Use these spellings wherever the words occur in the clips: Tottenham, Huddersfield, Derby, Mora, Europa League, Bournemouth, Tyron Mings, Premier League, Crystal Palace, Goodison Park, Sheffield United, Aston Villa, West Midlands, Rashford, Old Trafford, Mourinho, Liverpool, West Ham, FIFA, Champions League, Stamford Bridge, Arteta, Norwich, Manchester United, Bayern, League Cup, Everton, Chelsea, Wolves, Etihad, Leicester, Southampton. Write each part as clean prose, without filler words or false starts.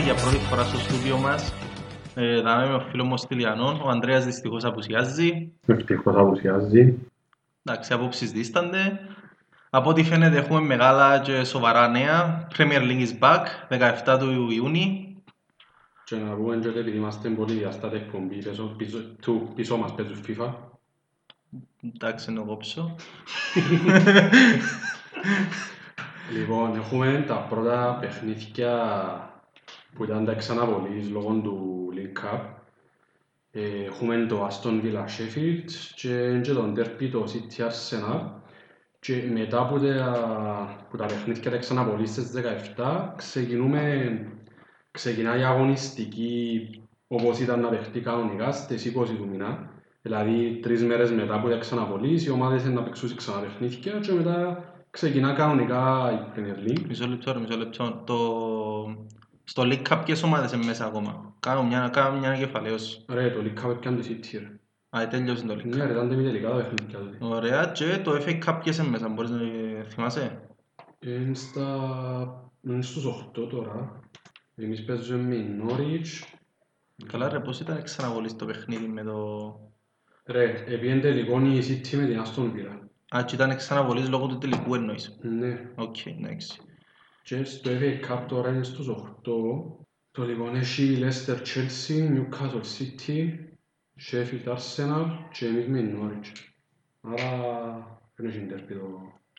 Είμαστε για πρώτη φορά στο στούντιο μας. Θα είμαι ο φίλος μου Στυλιανών. Ο Ανδρέας δυστυχώς απουσιάζει. Εντάξει, απόψεις δίστανται. Από ό,τι φαίνεται έχουμε μεγάλα και σοβαρά νέα. Premier League is back, 17 του Ιούνιου. Και να πούμε και ότι είμαστε πολύ διαστάτες κομπή του πίσω μας παίζουν FIFA. Εντάξει, να κόψω. Λοιπόν, έχουμε τα πρώτα παιχνίδια που ήταν τα ξαναβολής λόγω του League Cup. Έχουμε το Aston Villa Sheffield και τον Derby το City Arsenal. Και μετά που τα παιχνίδια τα ξαναβολής στις 17 ξεκινάει η αγωνιστική όπως ήταν να παιχτεί κανονικά στις 20 του μήνα. Δηλαδή τρεις μέρες μετά που τα ξαναβολής οι ομάδες είναι να παίξουν ξανά παιχνίδια και μετά ξεκινά κανονικά η Premier League. Μισό λεπτό. Στο League Cup ποιες ομάδες είναι μέσα ακόμα? Κάνω μια κεφαλαίωση. Ωραία, το League Cup έπιαν το City. Τέλειωσε το League Cup. Ναι, ήταν τελικά το παιχνίδια. Ωραία, και το FA Cup ποιες είναι μέσα, μπορείς να θυμάσαι? Είναι στους 8 τώρα. Εμείς παίζουμε με Norwich. Καλά ρε, πώς ήταν ξαναβολής το παιχνίδι με το... Ρε, επειδή τελικόν η City με την Aston Villa. Α, και ήταν ξαναβολής λόγω του τελικού εννοείς. Ναι. Οκ, εντάξει. Και στο FA Cup τώρα είναι στους 8. Το λοιπόν έχει Leicester Chelsea, Newcastle City, Sheffield Arsenal και εμείς με Norwich. Άρα δεν έχει εντερπίδο.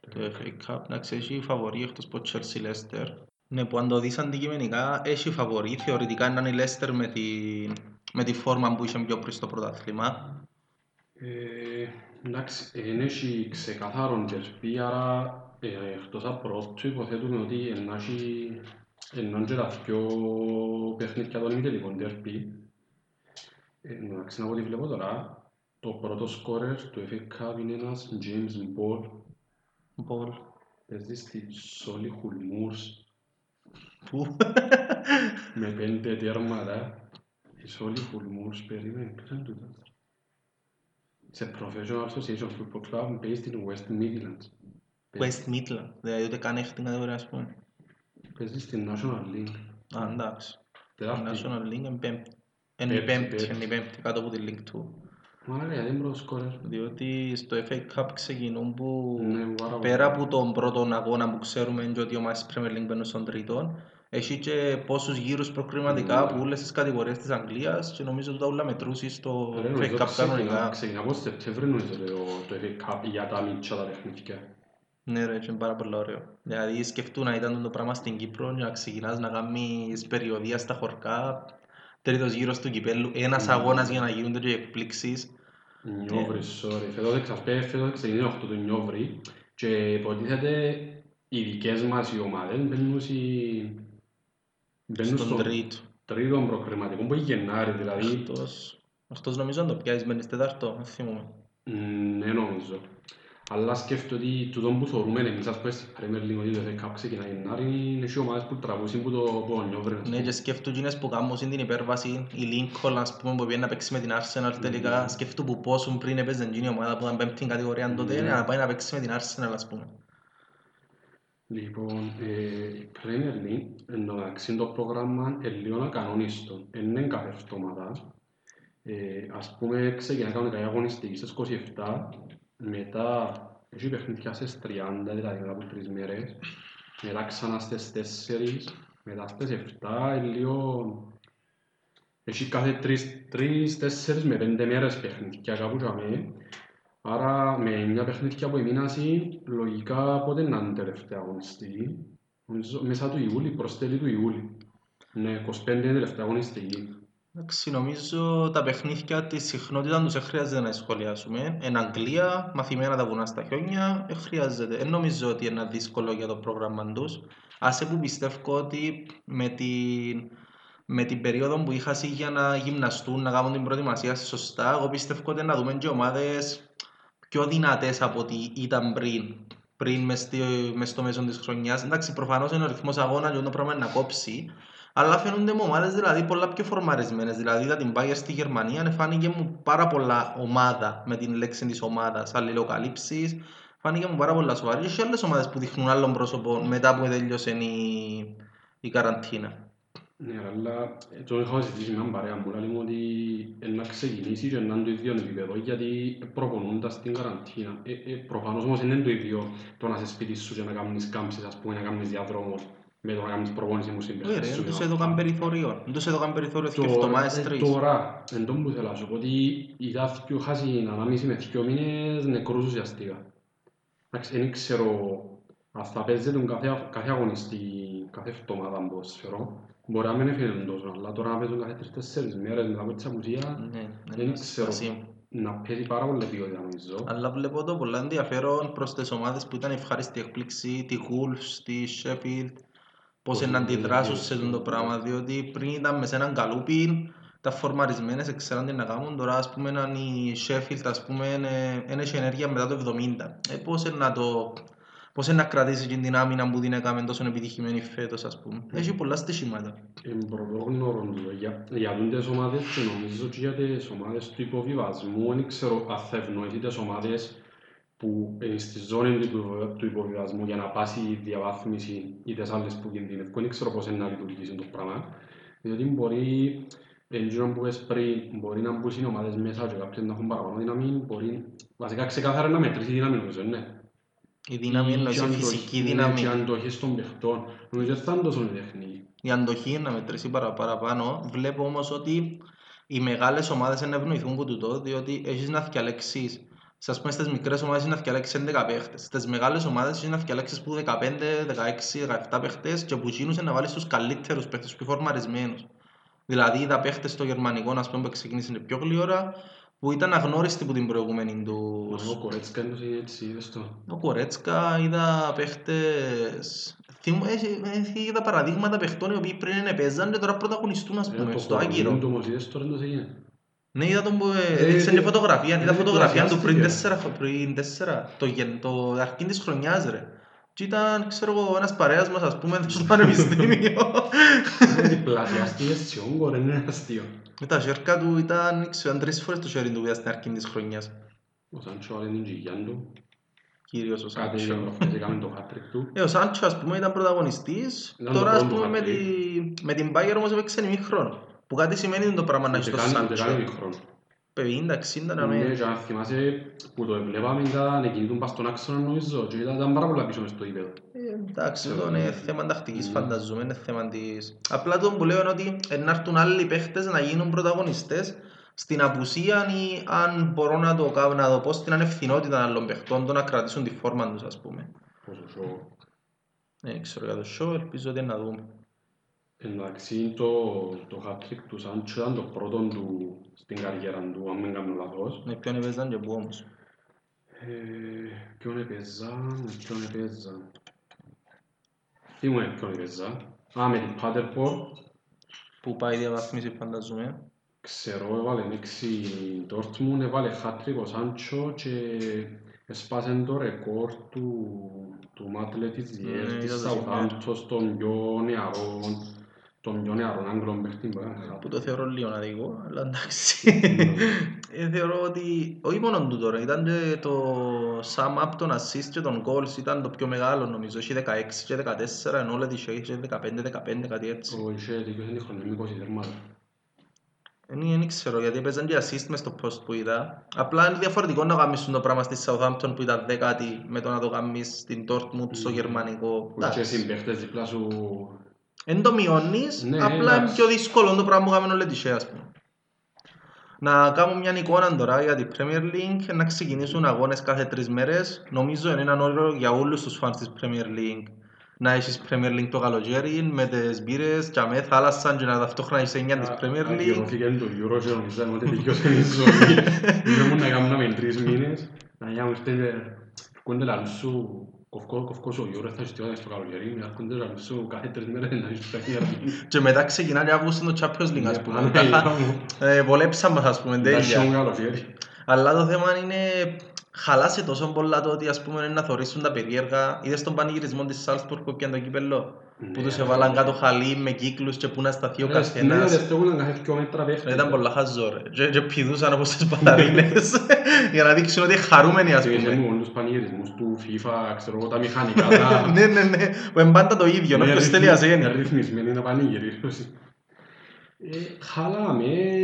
Το FA Cup, να ξέρεις, έχει φαβορή εκτός από Chelsea Leicester. Ναι, που αν το δεις αντικειμενικά, έχει φαβορή. Θεωρητικά ήταν η Leicester με τη φόρμα που είχε πιο πριν στο πρωτάθλημα. Εντάξει, έχει ξεκαθαρόν τερπί, άρα εκτός από πρώτου υποθέτουμε ότι εννάν και τα πιο παιχνίδια των ημιτελικών τερπί. Εντάξει, να πω τι βλέπω τώρα, το πρώτο σκόρερ του FA Cup είναι ένας James Ball. Παίζει στη Σόλι Χουλμούρς με 5 τέρματα. Η Σόλι Χουλμούρς περίμενε, ποιος είναι τούτο? It's a professional association football club based in West Midlands. West Midlands, δηλαδή ούτε καν έχει την κατηγορία, ας πούμε. Παίζει στην National League. Α, εντάξει. Η National League είναι πέμπτη, κάτω από τη League 2. Μάλιστα, δεν προσκόρες. Διότι στο FA Cup ξεκινούν που πέρα από τον πρώτο αγώνα που ξέρουμε είναι ότι ο ομάδες της Premier League μπαίνουν στον τρίτο, έχει και πόσους γύρους προκριματικά από όλες τις κατηγορίες της Αγγλίας και νομίζω ότι όλα μετρούσαν στο FA Cup κανονικά. Ξεκινά από Σεπτέμβρη νομίζω το FA Cup για τα μίτσα τα τεχνικά. Ναι ρε, είναι πάρα πολύ ωραίο. Δηλαδή σκεφτούν να ήταν το πράγμα στην Κύπρο και να ξεκινάς να κάνεις περιοδία στα χωρικά, τρίτος γύρος του κυπέλλου, ένας αγώνας για να γίνονται και εκπλήξεις. Νιόβρη, sorry. Φέτος ξεκινάει 8 του Νιόβρη και υποτίθεται οι δικές μας οι ομάδες μπαίνουν στον τρίτο προκριματικό που είναι Γενάρη, δηλαδή. Αυτός νομίζω να το πιάσεις μπαίνεις τετάρτο, δεν θυμούμαι. Ναι, νομίζω. Αλλά σκέφτω ότι τούτο που θεωρούμε εμείς, ας πούμε, στην Premier League, ότι το FA Cup ξεκινά Γενάρη, είναι οι ομάδες που τραβούσαν που το Νιόβρη. Ναι, και σκέφτω εκείνες που κάμωσαν την υπέρβαση, η Lincoln, ας πούμε, που πήγαινε να παίξει με την Arsenal τελικά, σκέφτω που πόσουν πριν έπαιζε εκείνη η ομάδα που ήταν πέμπτη κατηγορία τότε, να πάει να παίξει με την Arsenal, ας πούμε. Λοιπόν, η Premier League, εντωμεταξύ το πρόγραμμα είναι λίγο ακανονίστο, είναι κάθε εβδομάδα. Ας πούμε, ξεκινάει κανονικά η αγωνιστική στις 27, μετά έχει παιχνίδια στις 30, δηλαδή μετά από 3 μέρες, μετά ξανά στις 4, μετά στις 7, λίγο... Έχει κάθε 3-4 με 5 μέρες παιχνίδια κάπου καμία. Άρα με μια παιχνίδια που εμείνασαι, λογικά πότε να είναι τελευταία αγωνιστική. Μέσα του Ιούλη, προς τέλη του Ιούλη. Ναι, 25 είναι τελευταία αγωνιστική. Εντάξει, νομίζω τα παιχνίδια της συχνότητα τους χρειάζεται να σχολιάσουμε. Εν Αγγλία, μαθημένα τα βουνά στα χιόνια, χρειάζεται. Εν νομίζω ότι είναι δύσκολο για το πρόγραμμα τους. Άσε που πιστεύω ότι με την περίοδο που είχα για να γυμναστούν, να κάνουν την προετοιμασία σωστά, εγώ πιστεύω ότι να δούμε και ομάδες πιο δυνατές από ό,τι ήταν πριν μες στο μέσο της χρονιάς. Εντάξει, προφανώς είναι ο ρυθμός αγώνα και το πράγμα να κόψει, αλλά φαίνονται με ομάδες δηλαδή πολλά πιο φορμαρισμένες. Δηλαδή είδα την Bayern στη Γερμανία, φάνηκε μου πάρα πολλά ομάδα με την λέξη της ομάδας, αλληλοκαλύψεις, φάνηκε μου πάρα πολλά σοβαρή και άλλες ομάδες που δείχνουν άλλων πρόσωπων μετά που τελειώσε η καραντίνα. Ναι, αλλά το έχω συζητήσει με έναν παρέα μου, λέμε ότι να ξεκινήσει και να είναι το ίδιο επίπεδο, γιατί προπονούντας την καραντίνα. Προφανώς όμως είναι το ίδιο το να σε σπίτι σου και να κάνεις κάμψεις, ας πούμε, να κάνεις διαδρόμους με το να κάνεις προπόνηση μου σήμερα. Ναι, δεν τους έδωκαν περιθώριο, και εβδομάδες τρεις. Τώρα, εν τόν που θέλω να σου πω, ότι οι δάφτιου χάσει 1,5 με 2 μήνες νεκρούς ουσιαστικά. Δεν ξέρω αν θα παίζεται κάθε αγωνιστή, κάθε εβδομάδα ποδοσφαιρό. Μπορεί να μην έφερε τόσο, αλλά τώρα να παίζουν κάθε 3-4 μέρες μετά από τη σαμουσία δεν ξέρω να παίζει πάρα πολύ ποιότητα νομίζω. Αλλά βλέπω το πολλά ενδιαφέρον προς τις ομάδες που ήταν ευχάριστη εκπλήξη, τη Wolves, τη Sheffield, πώς να αντιδράσουν σε αυτό το πράγμα, διότι πριν ήταν μες έναν καλούπιν, τα φορμαρισμένες ξέραν τι να κάνουν, τώρα ας πούμε αν η Sheffield ας πούμε έχει ενέργεια μετά το 70, πώς να κρατήσεις την άμυνα που την έκαμε τόσο επιτυχημένη φέτος, ας πούμε. Έχει πολλά στοιχήματα. Εμπροδόγνωρον για τις ομάδες και νομίζω και για τις ομάδες του υποβιβασμού. Δεν ξέρω αν θα ευνοηθεί τις ομάδες που στη ζώνη του υποβιβασμού για να πάσει η διαβάθμιση ή τις άλλες που κινδυνεύουν. Δεν ξέρω πώς είναι να λειτουργήσει το πράγμα. Διότι μπορεί, εγγύρω που πες πριν, μπορεί να μπουν οι ομάδες μέσα και κάποιες να έχουν παραπάνω δύναμη. Μπορεί βασικά ξεκάθαρα να μετρήσει δύναμη, νομίζω, ναι. Η δύναμη είναι η φυσική δύναμη. Η αντοχή των παιχτών. Νομίζω ότι θα είναι τόσο τεχνική. Η αντοχή να μετρήσει παραπάνω. Βλέπω όμως ότι οι μεγάλες ομάδες δεν ευνοηθούν από τούτο, διότι έχεις να διαλέξεις. Ας πούμε, στις μικρές ομάδες έχεις να διαλέξεις 11 παίχτες. Στις μεγάλες ομάδες έχεις να διαλέξεις 15, 16, 17 παίχτες και από εκείνους να βάλεις τους καλύτερους παίχτες, πιο φορμαρισμένους. Δηλαδή, τα παίχτες στο γερμανικό, ας πούμε, που ξεκίνησαν πιο γλυόρα, που ήταν αγνώριστοι από την προηγούμενη τους. Ο Κορέτσκα είναι έτσι, είδες το. Ο Κορέτσκα είδα παίχτες. Είδα παραδείγματα παιχτών οι οποίοι πριν παίζαν και τώρα πρωταγωνιστούν, ας πούμε, στο Άγκυρο. Το Μωσίδες τώρα δεν το έγινε. Ναι, είδα τον που έδειξαν φωτογραφία. Είδα φωτογραφία του πριν 4. Το αρχήν της χρονιάς, ρε. Και ήταν, ξέρω εγώ, ένας παρέας μας, ας πούμε, στο πανεπιστήμιο. Διπλασιαστή αισθιόγκο, ρε, είναι αστείο. Με τα σέρκα του ήταν, ξέρω, τρεις φορές το σέρι του πήρα στην αρχή της χρονιάς. Ο Σάντσο αλλά είναι γιγιάν του. Κύριος ο Σάντσο. Ο Σάντσο, ας πούμε, ήταν πρωταγωνιστής. Τώρα, ας πούμε, με την Bayern όμως έπαιξε ημίχρονο. Που κάτι σημαίνει είναι το πράγμα να έχει το Σάντσο. 50-60 να μένει. Ναι, αν θυμάσαι που το εμπλέπαμε ήταν εκείνη του μπας στον άξονα νομίζω και ήταν πάρα πολλά πίσω μες στο ύπεδο. Εντάξει, εδώ είναι θέμα τακτικής φανταζούμε, είναι θέμα της... Απλά το που λέω είναι ότι να έρθουν άλλοι παίχτες να γίνουν πρωταγωνιστές στην απουσία ή αν μπορώ να το κάνω, να το πω στην ανευθυνότητα άλλων παίχτων, το να κρατήσουν τη φόρμα τους, ας πούμε. Πόσο σοου. Ναι, ξέρω για το σοου, ελπίζω ότι να δούμε. Εντάξει, το hat-trick του Σάντσο ήταν το πρώτο του στην καριέρα του, αν μην κάνω λάθος. Με ποιον έπαιζαν και πού όμως. Ποιον έπαιζαν. Τι μου είναι ποιον έπαιζαν. Α, με την Πάτερπορ. Που πάει διαβαθμίσει φανταζούμε. Ξέρω, έβαλε μέξη Ντόρτμουν, έβαλε hat-trick ο Σάντσο και έσπασε το ρεκόρ του Μάτλε της Διέρτης Southampton στον πιο νεαρόν. Τον πιο νεαρόν Άγγλων παίχτη που το θεωρώ λίγο αδικό, αλλά εντάξει. Θεωρώ ότι όχι μόνο του τώρα, ήταν και το sum up των assist και των goals ήταν το πιο μεγάλο νομίζω. Είχε 16 και 14, ενώ όλα τις είχε 15, κάτι έτσι. Ο είχε δίκιο είναι χρονομικός η τερμάδα. Δεν ξέρω γιατί έπαιζαν και assist μες στο post που είδα. Απλά είναι διαφορετικό να γαμίσουν το πράγμα στη Southampton που ήταν δέκατη με το να το γαμίσεις στην Dortmund στο γερμανικό. Που είχε συμπαίχτες διπλά σου. Εν το μειώνεις, ναι, απλά είναι πιο δύσκολο το πράγμα που κάνουν όλοι τυχαία, ας πούμε. Να κάνω μια εικόνα τώρα για την Premier League, να ξεκινήσουν αγώνες κάθε τρεις μέρες. Νομίζω είναι έναν όρο για όλους τους φανς της Premier League. Να έχεις Premier League το καλοκαίρι, με τις μπύρες, και αμέ θάλασσαν και να ταυτόχρονα είσαι εννιά της Premier League. Αγιωθεί και είναι το Euro και νομίζαμε ότι δικαιώς είναι η ζωή. Ήμουν να κάνουμε με τρεις μήνες, να γίνουμε κοφκός ο Euro θα ζητιόταν στο καλοκαιρί, μετά έρχονται ραλούσου κάθε τρεις μέρες να ζητούν παιχνίδια. Και μετά ξεκινάνε Αύγουστον το Champions League, ας πούμε. Βολέψαμε, ας πούμε, τέλεια. Αλλά το θέμα είναι, χαλάσε τόσο πολλά το ότι, ας πούμε, να θωρίσουν τα περίεργα. Είδες τον πανηγυρισμό της Σάλτσμπουργκ που πιάνε το κύπελλο. Που τους έβαλαν κάτω χαλί με κύκλους και πού να σταθεί ο καθένας. Ήταν πολλά χαζό ρε. Και πηδούσαν όπως τις μπαταρίνες για να δείξουν ότι είναι χαρούμενοι, ας πούμε. Και είχαμε όλους τους πανηγυρισμούς του FIFA, ξέρω εγώ, τα μηχανικά. Ναι, που είναι πάντα το ίδιο, να ποιος θέλει ασένει. Ρυθμισμένοι να πανηγυρίζουν. Χαλάμε,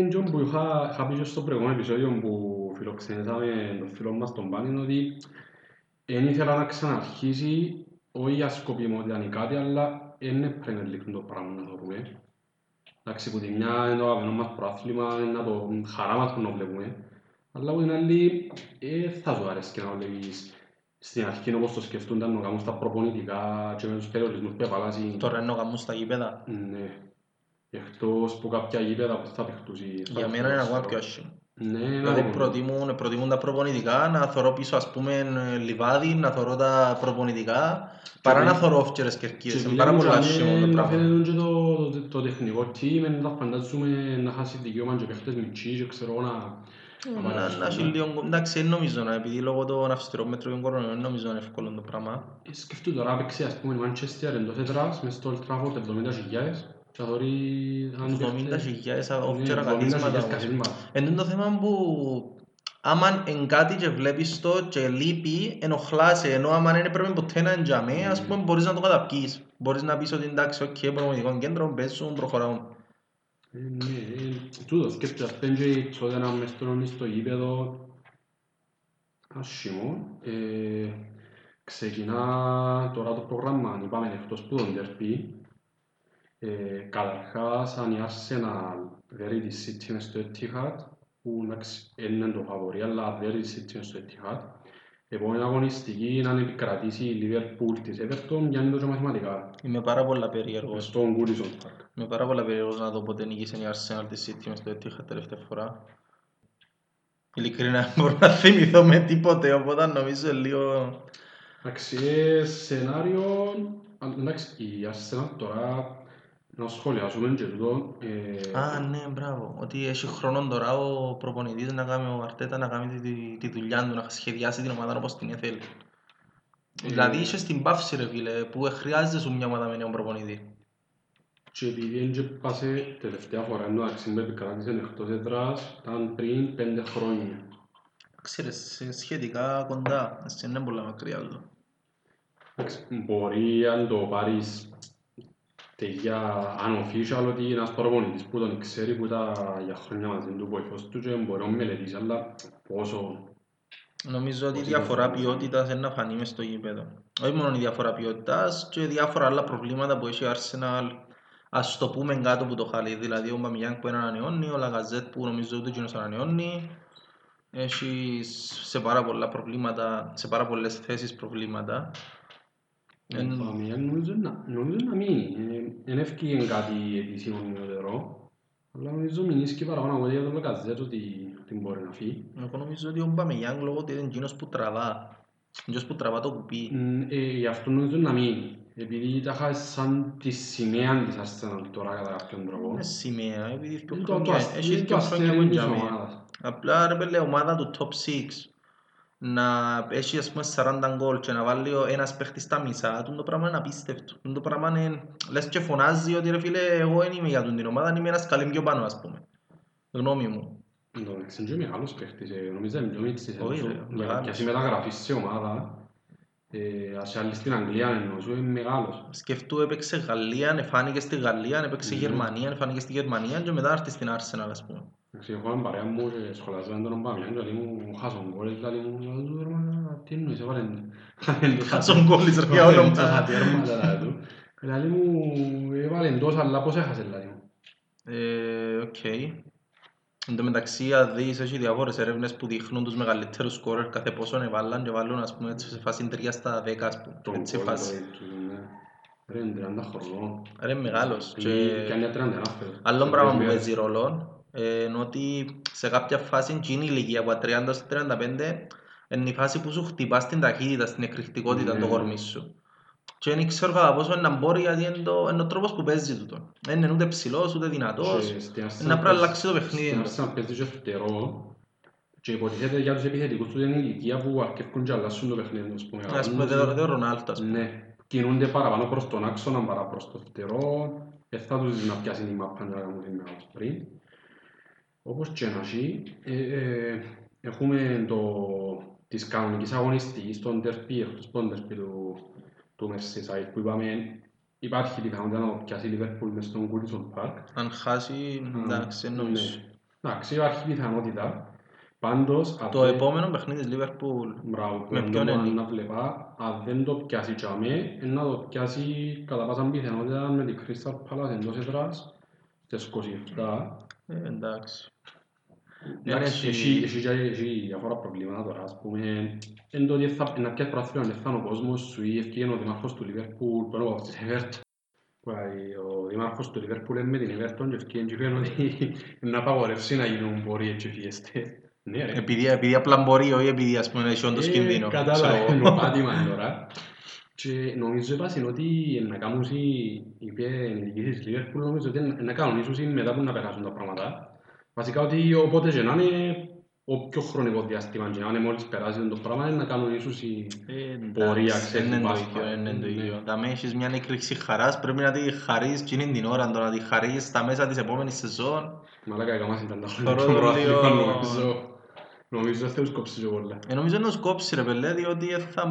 και όπου είχα πει στο προηγούμενο επεισόδιο που φιλοξενήσαμε τον φίλο μας τον Πάνη, ότι δεν ήθελα να ξαναρχίσει, όχι για σκοπιμότητα ή κάτι, αλλά είναι Premier League το πράγμα να το πούμε. Εντάξει, που τη μια είναι το αγαπημένο μας προάθλημα, είναι το χαρά μας που να βλέπουμε, αλλά που την άλλη θα σου αρέσει και να βλέπεις στην αρχή όπως το σκεφτούν, να κάνουν στα προπονητικά και με τους περιορισμούς που επαλάζει. Τώρα να κάνουν στα γήπεδα. Ναι. Εκτός που κάποια γήπεδα που θα παιχτούσει. Για μένα είναι ακόμα πιο άσχημα. Δηλαδή προτιμούν τα προπονητικά, να θωρώ πίσω ας πούμε λιβάδι, να θωρώ τα προπονητικά, παρά να θωρώ φτιαρές κερκίδες. Είναι πάρα πολύ άσχημα το πράγμα. Φαίνεται και το τεχνικό team, να φαντάζουμε να χάσει δικαιώμα και παίχτες μητσί και ξέρω να... Εντάξει, νομίζω να επειδή λόγω των αυστηρών μέτρων και κορονοϊών νομίζω είναι εύκολο το πράγμα. Σκεφτούν τώρα παίξει ας πούμε Manchester εντός έδρας μες στο Old Trafford 70,000. Θα δωρεί... 70,000 όφτερα καθίσματα. Είναι το θέμα που άμα εν κάτι και βλέπεις το και λείπει, ενοχλάσαι. Ενώ άμα δεν πρέπει ποτέ να εντιαμεί, ας πούμε μπορείς να το καταπκείς. Μπορείς να πεις ότι εντάξει, οκ, προγραμματικό κέντρο, παίζουν, προχωράμε. Τούτο σκέφτες, πέντε εξόδια να μες τρώνεις στο γήπεδο. Άσχημο. Ξεκινά τώρα το πρόγραμμα, είπαμε εκτός που τον Derby. Καταρχάς, αν η Arsenal δέρει τη City μες στο Etihad, που είναι το φαβορί, αλλά δέρει τη City μες στο Etihad. Επόμενη αγωνιστική είναι αν επικρατήσει η Liverpool της Everton, για να είναι το μαθηματικά. Είμαι πάρα πολλά περίεργος. Στον Goodison Park. Είμαι πάρα πολλά περίεργος να δω πότε νίκησε η Arsenal τη City μες στο Etihad τελευταία φορά. Ειλικρινά, μπορώ να θυμηθώ με τίποτε, οπότε νομίζω λίγο... Αξιέ σενάριο... Εντάξει, η Arsenal τώρα... Να σχολιάσουμε και τούτο... Α, ναι, μπράβο. Ότι έχει χρόνο τώρα ο προπονητής να κάνει ο Αρτέτα να κάνει τη δουλειά του, να σχεδιάσει την ομάδα όπως την θέλει. Δηλαδή είσαι στην πάυση ρε φίλε, που χρειάζεται σου μια ομάδα με νέο προπονητή. Και επειδή έγινε πάσε τελευταία φορά, ενώ αξιμπέπη κατάκτησε εκτός έδρας, ήταν πριν 5 χρόνια. Ξέρεις, σχετικά κοντά, εσύ είναι πολύ μακριά εδώ. Μπορεί αν το πάρεις... Τελειά unofficial ότι ένας προπονητής που τον ξέρει που τα για χρόνια μαζί του βοηθός του και μπορεί να μελετήσει, αλλά πόσο... Νομίζω ότι η διαφορά ποιότητας είναι να φανεί μες στο γήπεδο. Όχι μόνο η διαφορά ποιότητας και διάφορα άλλα προβλήματα που έχει η Arsenal, ας το πούμε κάτω από το χαλί. Δηλαδή ο Μπαμιγιάνγκ που είναι ανανεώνει, ο Λαγκαζέτ που νομίζω ότι εκείνος ανανεώνει. Έχει σε πάρα πολλά προβλήματα, σε πάρα πολλές θέσεις προβλήματα. Νομίζω να μείνει, δεν έφυγε κάτι επίσημο νεωτερό, αλλά νομίζω μείνεις και παραπάνω από το Λεκαζέτ ότι μπορεί να φύγει. Εγώ νομίζω ότι ο Μπαμεγιάνγκ λόγω ότι είναι κοινός που τραβά, κοινός που τραβά το κουπί. Γι' αυτό νομίζω να μείνει, επειδή τα είχα σαν τη σημαία της Arsenal τώρα κατά κάποιον τρόπο. Είναι σημαία, επειδή έχει δύο χρόνια που είναι απλά ρε πέλε ομάδα του top 6. Να έχει ας πούμε 40 γκολ και να βάλει ένας παίχτης στα μισά, το πράγμα είναι απίστευτο. Το πράγμα είναι... Λες και φωνάζει ότι ρε φίλε, εγώ δεν είμαι για την ομάδα, είμαι ένας καλή πιο πάνω ας πούμε. Γνώμη μου. Εντάξει, είναι και μεγάλος παίχτης, νομίζω είναι πιο μίτσις. Και εσύ μεταγραφείς σε ομάδα, ας άλλοι στην Αγγλία εννοώ, είναι μεγάλος. Σκεφτού έπαιξε Γαλλία, εφάνηκε στη Γαλλία, έπαιξε Γερμανία, εφάνηκε στη Γερμανία και μετά έρθει στην Arsenal ας πούμε. Εγώ είμαι παρέα μου και σχολάζομαι τον Μπαμιάν και μου χάσουν κόλλες και μου τι εννοείς, χάσουν κόλλες ρε όλων τα τέρματα του δηλαδή μου έβαλε εντός αλλά πως έχασε δηλαδή οκ. Εν τω μεταξύ αδείς έχει διάφορες ερεύνες που δείχνουν τους μεγαλύτερους σκόρερ κάθε πόσο έβαλαν και βάλουν ας πούμε σε φάση 3/10 ας πούμε έτσι φάση. Ρε είναι 30 χρονών. Ρε είναι μεγάλος. Άλλον πράγμα που παίζει ρόλο ενώ ότι σε κάποια φάση είναι η ηλικία από 30-35 είναι η φάση που σου χτυπάς την ταχύτητα, στην εκρηκτικότητα του κορμί σου και δεν ξέρω κατά πόσο να μπορεί γιατί είναι ο τρόπος που παίζει τούτο. Δεν είναι ούτε ψηλός ούτε δυνατός, είναι να πρέπει να αλλάξει το παιχνίδι. Στην Άρσενα παίζει και φτερό και υποτιθέται για τους επιθετικούς του είναι η ηλικία που αρκεύκουν και αλλάσουν το παιχνίδι. Ας πούμε δεν ο Ρονάλτο κινούνται παραπάνω προς τον άξονα παρά προς το φτερό, δεν θα τους να πιάσουν οι μαπάντα να κάνουν μεγάλος πριν. Όπως και να έχει, έχουμε της κανονικής αγωνιστικής, τον Derby, εκτός τον Derby του Merseyside, που είπαμε Υπάρχει πιθανότητα να πιάσει η Λιβέρπουλ μες στον Γκούλσον Παρκ. Αν χάσει, εντάξει, εννοείς. Εντάξει, υπάρχει πιθανότητα. Πάντως, το επόμενο παιχνίδι της Λιβέρπουλ με ποιον είναι. Αν δεν το πιάσει τσάμε, να το πιάσει κατά πάσα πιθανότητα με την Crystal Palace εντός έδρας στις 27. Εντάξει. Έχει διάφορα προβλήματα τώρα, ας πούμε, εν τότε να πιάσει πράθυρο αν έφτανε ο κόσμος σου ή ευκήγαινε ο δημάρχος του Λιβέρπουλ, πέρα από την Everton. Ο δημάρχος του Λιβέρπουλ είναι με την Everton και ευκήγαινε ότι να απαγορεύσει να γίνουν πορείες και φιέστες. Επειδή απλά μπορεί ή επειδή ας πούμε έχει όντως κινδύνο. Κατάλαβα, είναι ο πάτημα τώρα. Και νομίζω είπασαν ότι να κάνουν οι διοικήσεις της Λιβέρπουλ, νομίζω ότι να κανονίσουν μετά που να περάσουν τα πράγματα. Βασικά ότι όποτε και να είναι, όποιο χρονικό διάστημα και να είναι, μόλις περάσει το πράγμα, να κάνουν ίσως η πορεία, ξέρεις, μπάσχα. Είναι το ίδιο. Δαμέ έχεις μια έκρηξη χαράς, πρέπει να τη χαρείς και είναι την ώρα, να τη χαρείς στα μέσα της επόμενης σεζόν. Μαλάκα, έκαμας ήταν τα χρόνια, νομίζω ότι θα τους κόψει και πολλά. Νομίζω να τους κόψει ρε πελέ, διότι θα